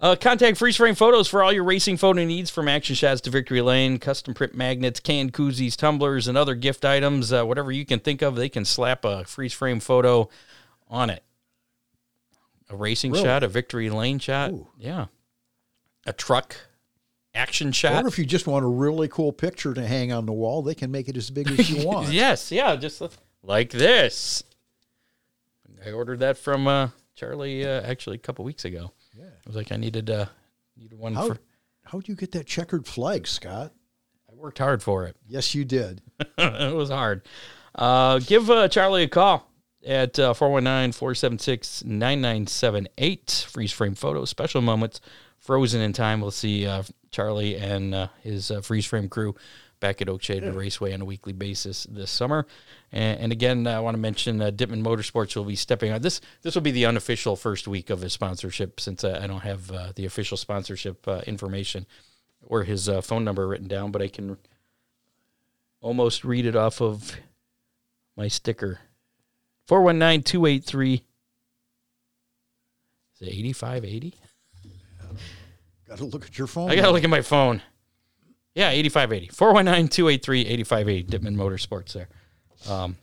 Contact Freeze Frame Photos for all your racing photo needs, from action shots to victory lane, custom print magnets, canned koozies, tumblers, and other gift items. Whatever you can think of, they can slap a freeze frame photo on it. A racing shot, a victory lane shot. Ooh. Yeah. A truck action shot. Or if you just want a really cool picture to hang on the wall, they can make it as big as you want. Yes, yeah, just like this. I ordered that from Charlie actually a couple weeks ago. Yeah, I was like, I needed one. How'd you get that checkered flag, Scott? I worked hard for it. Yes, you did. It was hard. Give Charlie a call at 419-476-9978. Freeze Frame Photos, special moments, frozen in time. We'll see Charlie and his Freeze Frame crew back at Oakshade Raceway on a weekly basis this summer. And again, I want to mention Dittman Motorsports will be stepping on. This will be the unofficial first week of his sponsorship, since I don't have the official sponsorship information or his phone number written down, but I can almost read it off of my sticker. 419-283. Is it 8580? Got to look at your phone. I got to look at my phone. Yeah, 8580. 419-283-8580, Dittman Motorsports there. And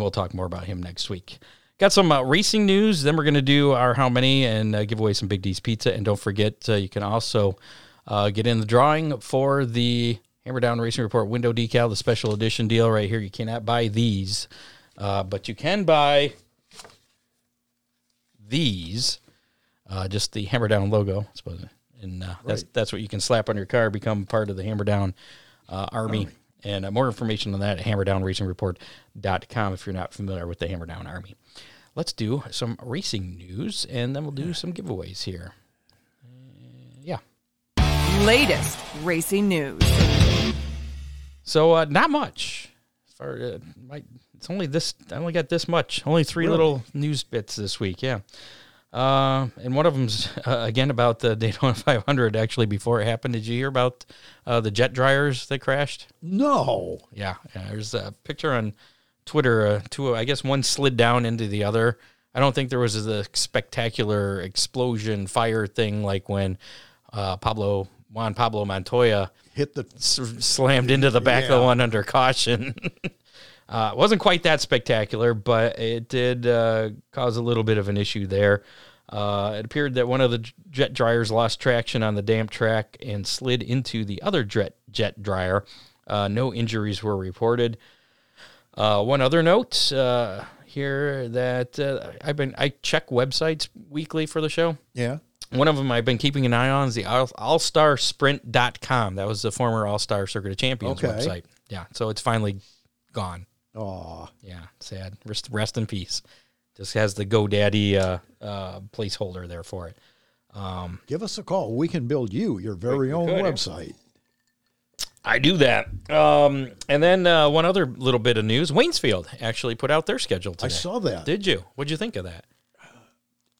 we'll talk more about him next week. Got some racing news. Then we're going to do our How Many and give away some Big D's Pizza. And don't forget, you can also get in the drawing for the Hammer Down Racing Report window decal, the special edition deal right here. You cannot buy these, but you can buy these. Just the Hammer Down logo, I suppose. And that's what you can slap on your car, become part of the Hammer Down Army. And more information on that at hammerdownracingreport.com if you're not familiar with the Hammer Down Army. Let's do some racing news, and then we'll do some giveaways here. Latest racing news. So not much. As far as it's only this. I only got this much. Only three little news bits this week. Yeah. And one of them's, again, about the Daytona 500, actually, before it happened. Did you hear about the jet dryers that crashed? No. Yeah, there's a picture on Twitter. I guess one slid down into the other. I don't think there was the spectacular explosion fire thing like when Juan Pablo Montoya slammed into the back of the one under caution. It wasn't quite that spectacular, but it did cause a little bit of an issue there. It appeared that one of the jet dryers lost traction on the damp track and slid into the other jet dryer. No injuries were reported. One other note here that I check websites weekly for the show. Yeah. One of them I've been keeping an eye on is the allstarsprint.com. That was the former All-Star Circuit of Champions website. Yeah, so it's finally gone. Oh, yeah, sad. Rest in peace. Just has the GoDaddy placeholder there for it. Give us a call. We can build you your very own website. I do that. And then one other little bit of news. Waynesfield actually put out their schedule today. I saw that. Did you? What'd you think of that?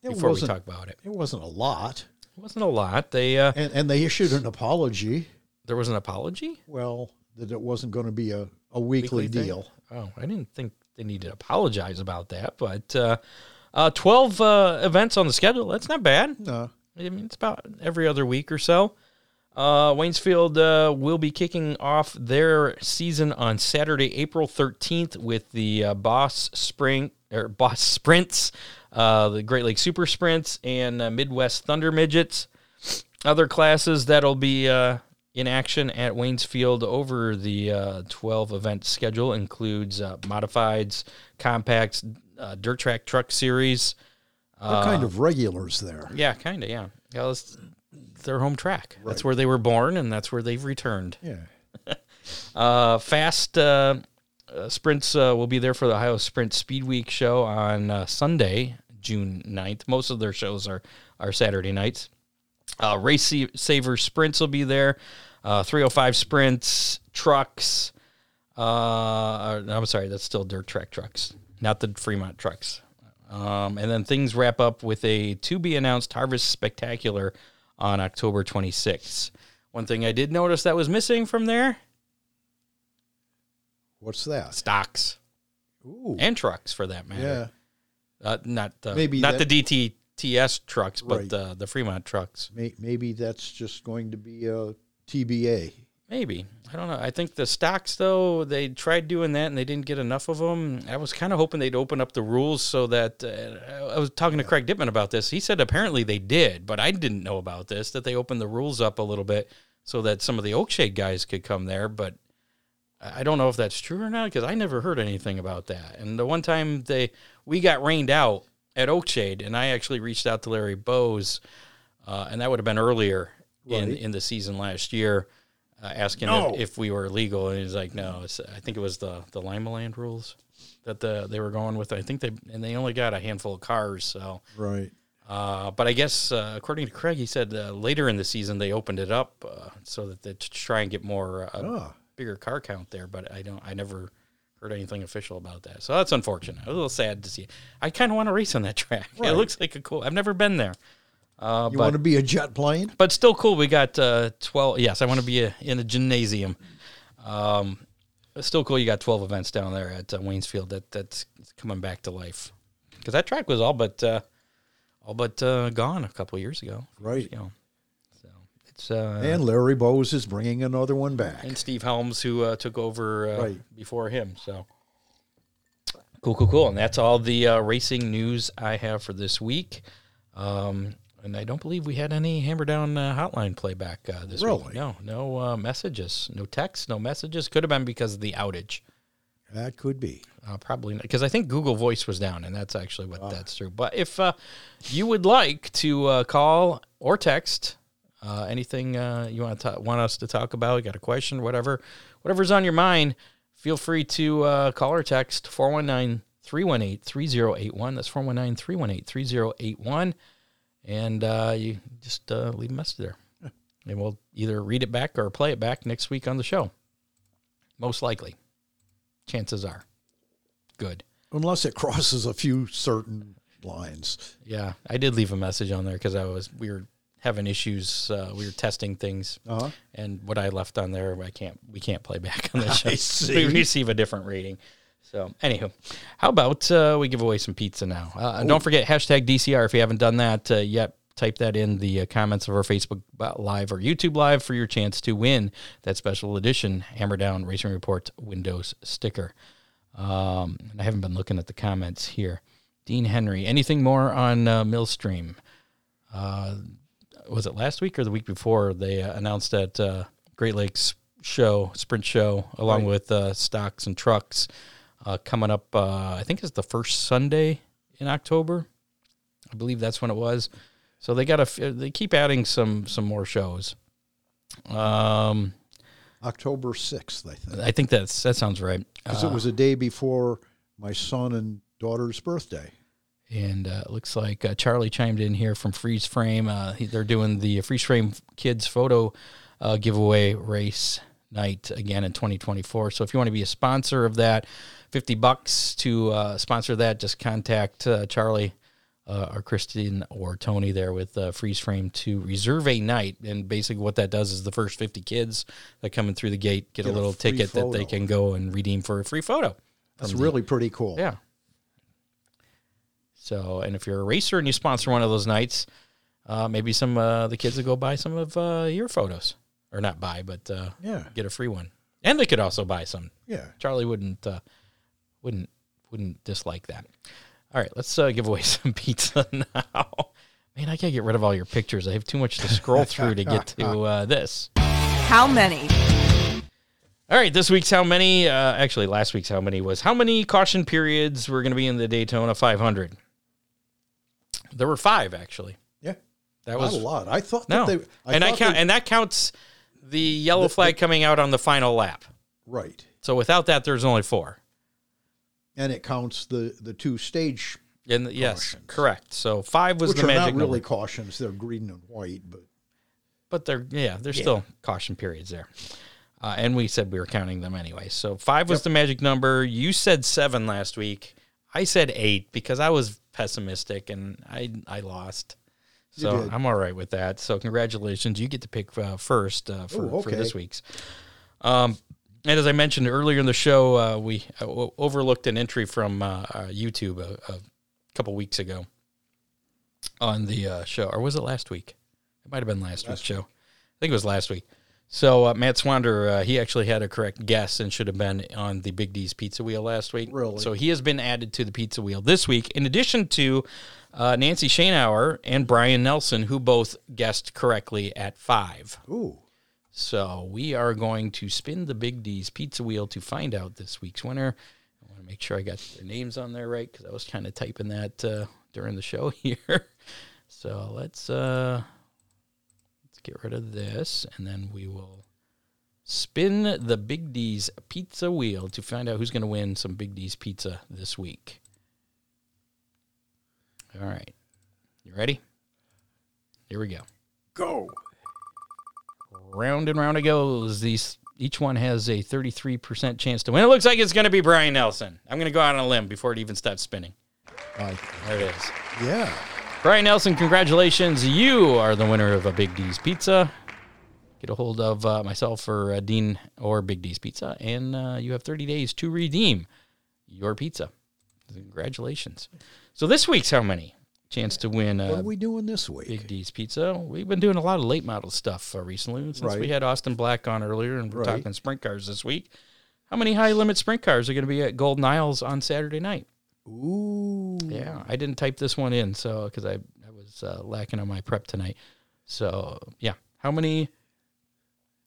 Before we talk about it. It wasn't a lot. Wasn't a lot. They and they issued an apology. There was an apology? Well, that it wasn't going to be a weekly deal. Oh, I didn't think they needed to apologize about that. But 12 events on the schedule, that's not bad. No. I mean, it's about every other week or so. Waynesfield will be kicking off their season on Saturday, April 13th, with the Boss Sprints, the Great Lakes Super Sprints, and Midwest Thunder Midgets. Other classes that'll be in action at Waynesfield over the 12-event schedule includes modifieds, compacts, dirt track truck series. They're kind of regulars there. Yeah, kind of, yeah. Their home track. Right. That's where they were born, and that's where they've returned. Yeah. Fast Sprints will be there for the Ohio Sprint Speed Week show on Sunday, June 9th. Most of their shows are Saturday nights. Race Saver Sprints will be there. 305 Sprints, trucks. I'm sorry, that's still dirt track trucks, not the Fremont trucks. And then things wrap up with a to-be-announced Harvest Spectacular on October 26th. One thing I did notice that was missing from there. What's that? Stocks. Ooh. And trucks, for that matter. Yeah. Not the DTTS trucks, but right. The Fremont trucks. Maybe that's just going to be a TBA. Maybe. I don't know. I think the stocks, though, they tried doing that, and they didn't get enough of them. I was kind of hoping they'd open up the rules so that I was talking to Craig Dittman about this. He said apparently they did, but I didn't know about this, that they opened the rules up a little bit so that some of the Oakshade guys could come there. But I don't know if that's true or not, because I never heard anything about that. And the one time we got rained out at Oakshade, and I actually reached out to Larry Bowes, and that would have been earlier in the season last year, asking if we were legal, and he's like, "No, I think it was the Lima Land rules that they were going with. I think they only got a handful of cars, so right. But I guess according to Craig, he said later in the season they opened it up so that they try and get more bigger car count there. But I never heard anything official about that, so that's unfortunate. A little sad to see. I kind of want to race on that track. Right. It looks like a cool. I've never been there. You want to be a jet plane? But still cool. We got 12. Yes, I want to be in a gymnasium. It's still cool. You got 12 events down there at Waynesfield. That's coming back to life, because that track was all but gone a couple of years ago. Right. You know, so it's and Larry Bowes is bringing another one back, and Steve Helms, who took over before him. So cool. And that's all the racing news I have for this week. And I don't believe we had any Hammer Down hotline playback this week. No messages, no texts, no messages. Could have been because of the outage. That could be. Probably not, because I think Google Voice was down, and that's actually what that's through. But if you would like to call or text anything you want us to talk about, you got a question, whatever's on your mind, feel free to call or text 419-318-3081. That's 419-318-3081. And you just leave a message there. Yeah. And we'll either read it back or play it back next week on the show. Most likely. Chances are. Good. Unless it crosses a few certain lines. Yeah, I did leave a message on there because we were having issues. We were testing things. Uh-huh. And what I left on there, we can't play back on the show. We receive a different rating. So, anywho, how about we give away some pizza now? Don't forget, hashtag DCR if you haven't done that yet. Type that in the comments of our Facebook Live or YouTube Live for your chance to win that special edition Hammer Down Racing Report Windows sticker. I haven't been looking at the comments here. Dean Henry, anything more on Millstream? Was it last week or the week before they announced that Great Lakes Sprint Show, along with stocks and trucks, coming up, I think it's the first Sunday in October. I believe that's when it was. So they keep adding some more shows. October 6th, I think. I think that sounds right. Because it was a day before my son and daughter's birthday. And it looks like Charlie chimed in here from Freeze Frame. They're doing the Freeze Frame Kids photo giveaway race night again in 2024. So if you want to be a sponsor of that, $50 to sponsor that, just contact Charlie or Kristen or Tony there with Freeze Frame to reserve a night. And basically what that does is the first 50 kids that come in through the gate get a little ticket photo that they can go and redeem for a free photo. That's really pretty cool. Yeah. So, and if you're a racer and you sponsor one of those nights, maybe some the kids will go buy some of your photos. Or not buy, but get a free one. And they could also buy some. Yeah. Charlie wouldn't dislike that. All right, let's give away some pizza now. Man, I can't get rid of all your pictures. I have too much to scroll through to get to this. How many? All right, this week's how many, actually last week's how many was how many caution periods were going to be in the Daytona 500? There were 5, actually. Yeah. That was not a lot. I thought that they... that counts the yellow flag coming out on the final lap. Right. So without that, there's only 4. And it counts the 2 stage and cautions. Yes, correct. So 5 was the magic number. Which are not really cautions. They're green and white, but they're still caution periods there. And we said we were counting them anyway. So 5 was the magic number. You said 7 last week. I said 8 because I was pessimistic and I lost. So I'm all right with that. So congratulations. You get to pick first for this week's. And as I mentioned earlier in the show, we overlooked an entry from YouTube a couple weeks ago on the show. Or was it last week? It might have been last week's show. I think it was last week. So Matt Swander, he actually had a correct guess and should have been on the Big D's Pizza Wheel last week. Really? So he has been added to the Pizza Wheel this week, in addition to Nancy Shanauer and Brian Nelson, who both guessed correctly at 5. Ooh. So we are going to spin the Big D's Pizza Wheel to find out this week's winner. I want to make sure I got their names on there right, because I was kind of typing that during the show here. So let's get rid of this, and then we will spin the Big D's Pizza Wheel to find out who's going to win some Big D's Pizza this week. All right. You ready? Here we go. Go! Round and round it goes. Each one has a 33% chance to win. It looks like it's going to be Brian Nelson. I'm going to go out on a limb before it even starts spinning. There it is. Yeah. Brian Nelson, congratulations. You are the winner of a Big D's Pizza. Get a hold of myself or Dean or Big D's Pizza, and you have 30 days to redeem your pizza. Congratulations. So this week's how many? Chance to win. What are we doing this week? Big D's Pizza. We've been doing a lot of late model stuff recently. Since we had Austin Black on earlier and we're talking sprint cars this week. How many high limit sprint cars are going to be at Golden Isles on Saturday night? Ooh. Yeah, I didn't type this one in because I was lacking on my prep tonight. So, yeah. How many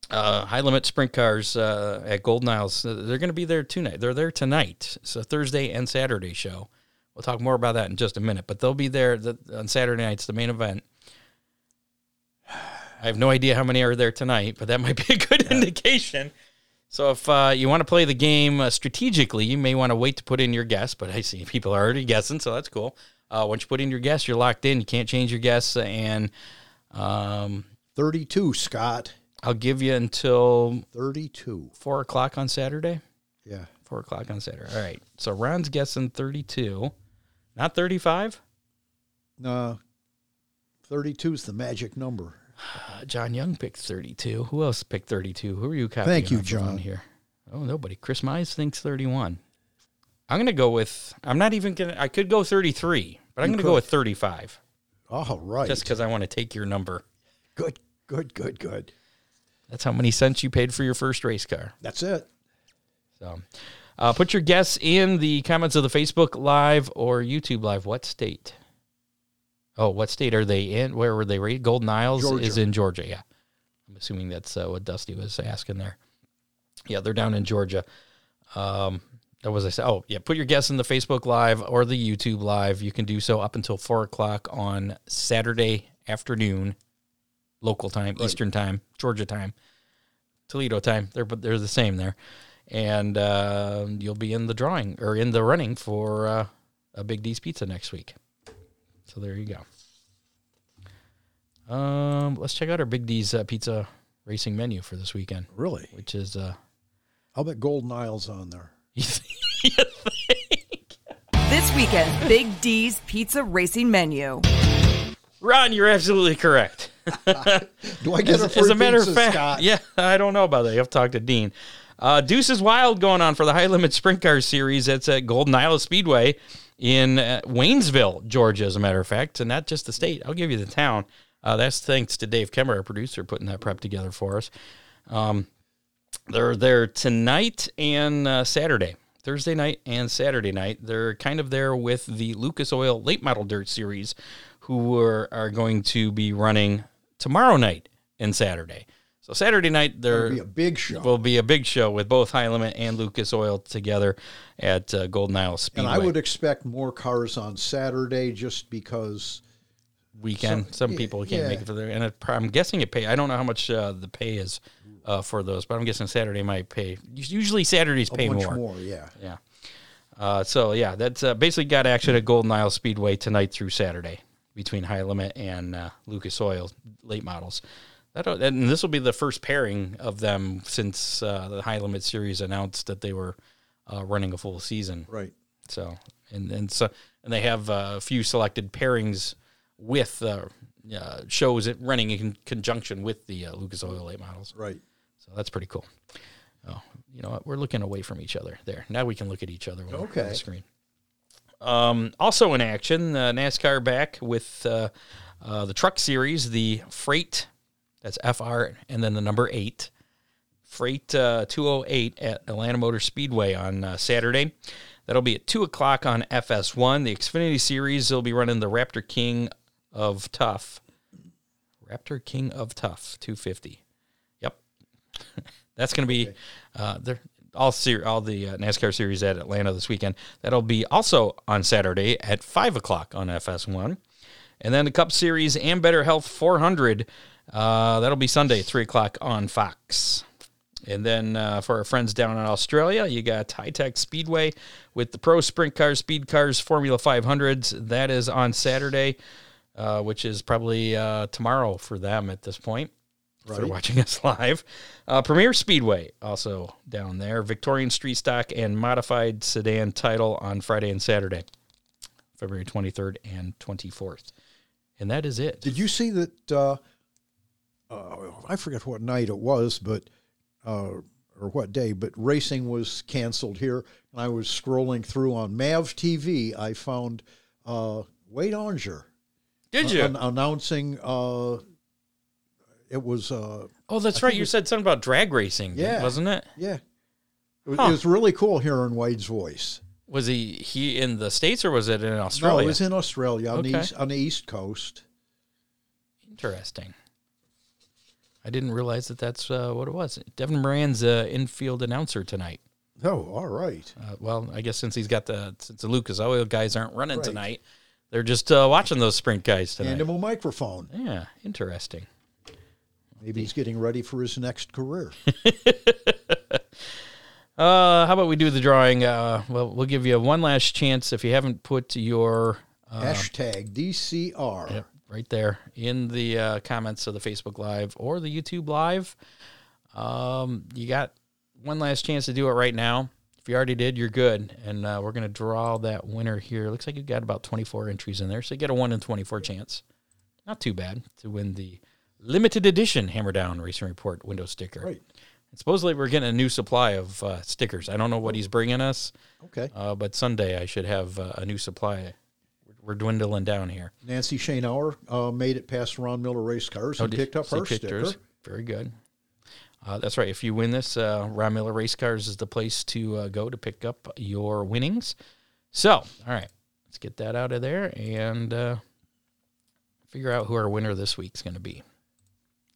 high limit sprint cars at Golden Isles? They're going to be there tonight. They're there tonight. So Thursday and Saturday show. We'll talk more about that in just a minute, but they'll be there on Saturday nights, the main event. I have no idea how many are there tonight, but that might be a good indication. So if you want to play the game strategically, you may want to wait to put in your guess, but I see people are already guessing, so that's cool. Once you put in your guess, you're locked in. You can't change your guess. And 32, Scott. I'll give you until 32. 4 o'clock on Saturday? Yeah. 4 o'clock on Saturday. All right. So Ron's guessing 32. Not 35? No. 32 is the magic number. John Young picked 32. Who else picked 32? Who are you copying? Thank you, John. Here. Oh, nobody. Chris Mize thinks 31. I'm going to go with, I could go 33, but I'm going to go with 35. All right. Just because I want to take your number. Good. That's how many cents you paid for your first race car. That's it. So, put your guess in the comments of the Facebook Live or YouTube Live. What state? Oh, what state are they in? Where were they? Golden Isles is in Georgia, yeah. I'm assuming that's what Dusty was asking there. Yeah, they're down in Georgia. That was I said. Oh, yeah, put your guess in the Facebook Live or the YouTube Live. You can do so up until 4 o'clock on Saturday afternoon, local time, Eastern time, Georgia time, Toledo time. They're the same there. And you'll be in the drawing or in the running for a Big D's Pizza next week. So there you go. Let's check out our Big D's Pizza racing menu for this weekend. Really? Which is... I'll bet Golden Isle's on there. You think? This weekend's Big D's Pizza Racing menu. Ron, you're absolutely correct. Do I get a matter of fact, Scott? Yeah, I don't know about that. You'll have to talk to Dean. Deuce is Wild going on for the High Limit Sprint Car Series. That's at Golden Isle Speedway in Waynesville, Georgia, as a matter of fact, and not just the state. I'll give you the town. That's thanks to Dave Kemmer, our producer, putting that prep together for us. They're there tonight and Saturday, Thursday night and Saturday night. They're kind of there with the Lucas Oil Late Model Dirt Series, who are going to be running tomorrow night and Saturday. So Saturday night there will be a big show. Will be a big show with both High Limit and Lucas Oil together at Golden Isle Speedway. And I would expect more cars on Saturday just because weekend. Some people can't make it for their, and I'm guessing it pay. I don't know how much the pay is for those, but I'm guessing Saturday might pay. Usually Saturdays pay more. Yeah. So that's basically got action at Golden Isle Speedway tonight through Saturday, between High Limit and Lucas Oil late models. And this will be the first pairing of them since the High Limit series announced that they were running a full season. Right. So, and they have a few selected pairings with shows that running in conjunction with the Lucas Oil late models. Right. So that's pretty cool. Oh, you know what? We're looking away from each other there. Now we can look at each other when we're on the screen. Also in action, NASCAR back with the truck series, the Freight, that's FR, and then the number 8, Freight 208 at Atlanta Motor Speedway on Saturday. That'll be at 2 o'clock on FS1. The Xfinity Series, they'll be running the Raptor King of Tough 250. Yep. That's going to be... All the NASCAR series at Atlanta this weekend. That'll be also on Saturday at 5 o'clock on FS1. And then the Cup Series and Better Health 400. That'll be Sunday at 3 o'clock on Fox. And then for our friends down in Australia, you got High Tech Speedway with the Pro Sprint Cars, Speed Cars, Formula 500s. That is on Saturday, which is probably tomorrow for them at this point. Right. If they're watching us live. Premier Speedway also down there. Victorian Street Stock and Modified Sedan Title on Friday and Saturday, February 23rd and 24th. And that is it. Did you see that, I forget what night it was, but or what day, but racing was canceled here. And I was scrolling through on MAV TV. I found Wade Onger. Did you? Announcing... It was... that's right. You said something about drag racing, wasn't it? Yeah. It was really cool hearing Wade's voice. Was he in the States or was it in Australia? No, it was in Australia on the East Coast. Interesting. I didn't realize that's what it was. Devin Moran's infield announcer tonight. Oh, all right. Well, I guess since the Lucas Oil guys aren't running tonight, they're just watching those sprint guys tonight. Animal microphone. Yeah, interesting. Maybe he's getting ready for his next career. How about we do the drawing? We'll give you one last chance if you haven't put your... hashtag DCR. Yep, right there in the comments of the Facebook Live or the YouTube Live. You got one last chance to do it right now. If you already did, you're good. And we're going to draw that winner here. Looks like you've got about 24 entries in there. So you get a 1 in 24 chance. Not too bad to win the... limited edition Hammer Down Racing Report window sticker. Right. And supposedly we're getting a new supply of stickers. I don't know what he's bringing us. Okay. But Sunday I should have a new supply. We're dwindling down here. Nancy Shaneauer made it past Ron Miller Race Cars and picked up her sticker. Very good. That's right. If you win this, Ron Miller Race Cars is the place to go to pick up your winnings. So, all right, let's get that out of there and figure out who our winner this week's going to be.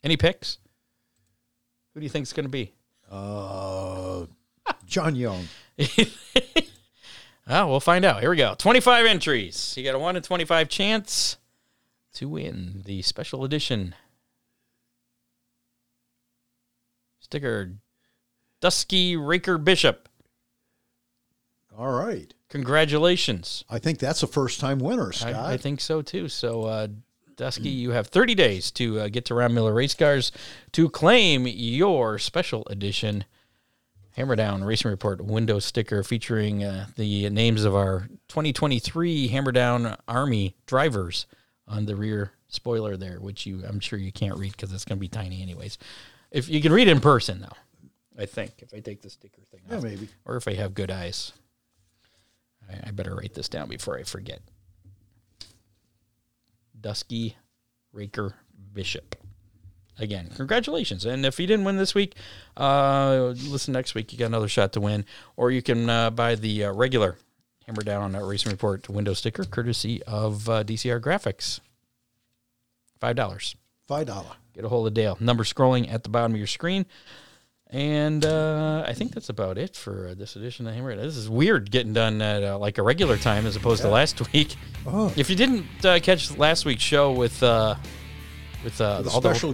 Any picks? Who do you think is going to be? John Young. We'll find out. Here we go. 25 entries. You got a 1 in 25 chance to win the special edition sticker, Dusky Raker Bishop. All right. Congratulations. I think that's a first-time winner, Scott. I think so, too. So, Dusky, you have 30 days to get to Ron Miller Race Cars to claim your special edition Hammer Down Racing Report window sticker featuring the names of our 2023 Hammer Down Army drivers on the rear spoiler there, which I'm sure you can't read because it's going to be tiny anyways. If you can read it in person, though, I think, if I take the sticker thing off. Yeah, maybe. Or if I have good eyes. I better write this down before I forget. Dusky Raker Bishop. Again, congratulations. And if you didn't win this week, listen next week. You got another shot to win. Or you can buy the regular Hammer Down Racing Report window sticker, courtesy of DCR Graphics. $5. $5. Get a hold of Dale. Number scrolling at the bottom of your screen. And I think that's about it for this edition of Hammer. This is weird getting done at like a regular time as opposed to last week. Oh. If you didn't catch last week's show with the special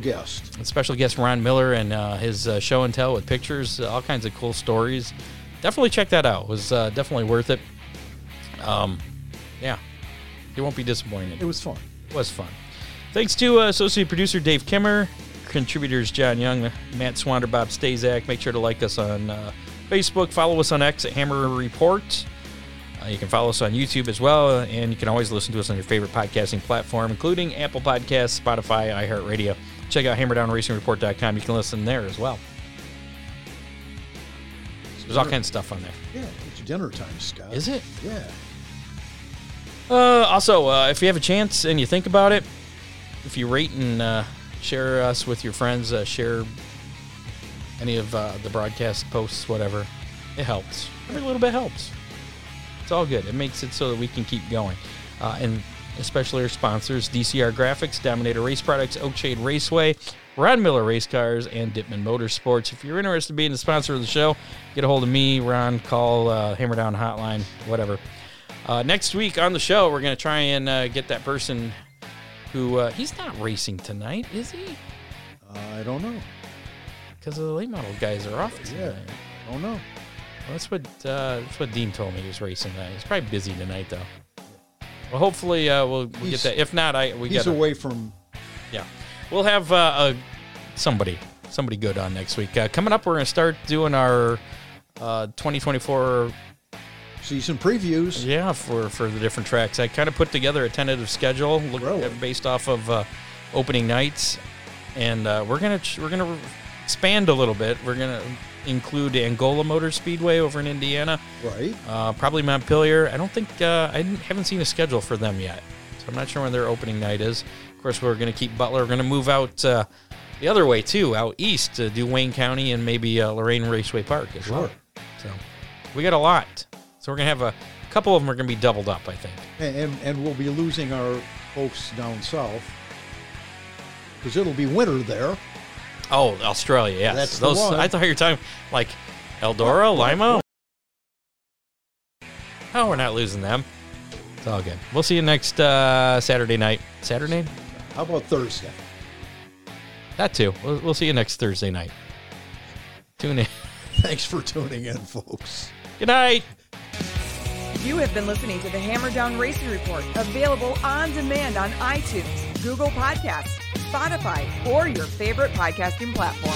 guest Ryan Miller and his show and tell with pictures, all kinds of cool stories, definitely check that out. It was definitely worth it. Yeah, you won't be disappointed. It was fun. It was fun. Thanks to associate producer Dave Kimmer. Contributors John Young, Matt Swander, Bob Stazak. Make sure to like us on Facebook. Follow us on X at Hammer Report. You can follow us on YouTube as well, and you can always listen to us on your favorite podcasting platform, including Apple Podcasts, Spotify, iHeartRadio. Check out HammerDownRacingReport.com. You can listen there as well. There's all kinds of stuff on there. Yeah, it's dinner time, Scott. Is it? Yeah. Also, if you have a chance and you think about it, if you rate and... share us with your friends. Share any of the broadcast posts, whatever. It helps. Every little bit helps. It's all good. It makes it so that we can keep going. And especially our sponsors, DCR Graphics, Dominator Race Products, Oakshade Raceway, Ryan Miller Race Cars, and Dittman Motorsports. If you're interested in being a sponsor of the show, get a hold of me, Ron, call Hammer Down Hotline, whatever. Next week on the show, we're going to try and get that person... who, he's not racing tonight, is he? I don't know. Because the late model guys are off tonight. Yeah, I don't know. Well, that's what Dean told me he was racing tonight. He's probably busy tonight, though. Yeah. Well, hopefully we'll get that. If not, he's away. Yeah. We'll have somebody good on next week. Coming up, we're going to start doing our 2024 season previews. Yeah, for the different tracks. I kind of put together a tentative schedule based off of opening nights, and we're gonna expand a little bit. We're gonna include Angola Motor Speedway over in Indiana, right? Probably Montpelier. I don't think I haven't seen a schedule for them yet, so I'm not sure when their opening night is. Of course, we're gonna keep Butler. We're gonna move out the other way too, out east to do Wayne County and maybe Lorain Raceway Park as well. So we got a lot. So we're going to have a couple of them are going to be doubled up, I think. And we'll be losing our folks down south because it'll be winter there. Oh, Australia, yes. That's those. I thought you were talking like Eldora, Lima. Oh, we're not losing them. It's all good. We'll see you next Saturday night. Saturday? How about Thursday? That too. We'll see you next Thursday night. Tune in. Thanks for tuning in, folks. Good night. You have been listening to the Hammer Down Racing Report, available on demand on iTunes, Google Podcasts, Spotify, or your favorite podcasting platform.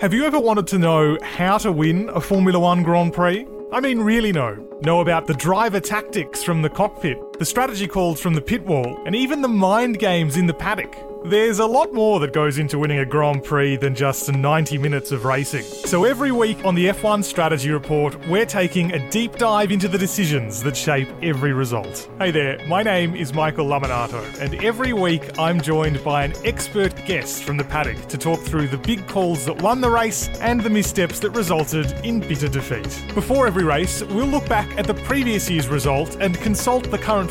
Have you ever wanted to know how to win a Formula One Grand Prix? I mean, really know. Know about the driver tactics from the cockpit, the strategy calls from the pit wall, and even the mind games in the paddock. There's a lot more that goes into winning a Grand Prix than just 90 minutes of racing. So every week on the F1 Strategy Report, we're taking a deep dive into the decisions that shape every result. Hey there, my name is Michael Laminato, and every week I'm joined by an expert guest from the paddock to talk through the big calls that won the race and the missteps that resulted in bitter defeat. Before every race, we'll look back at the previous year's result and consult the current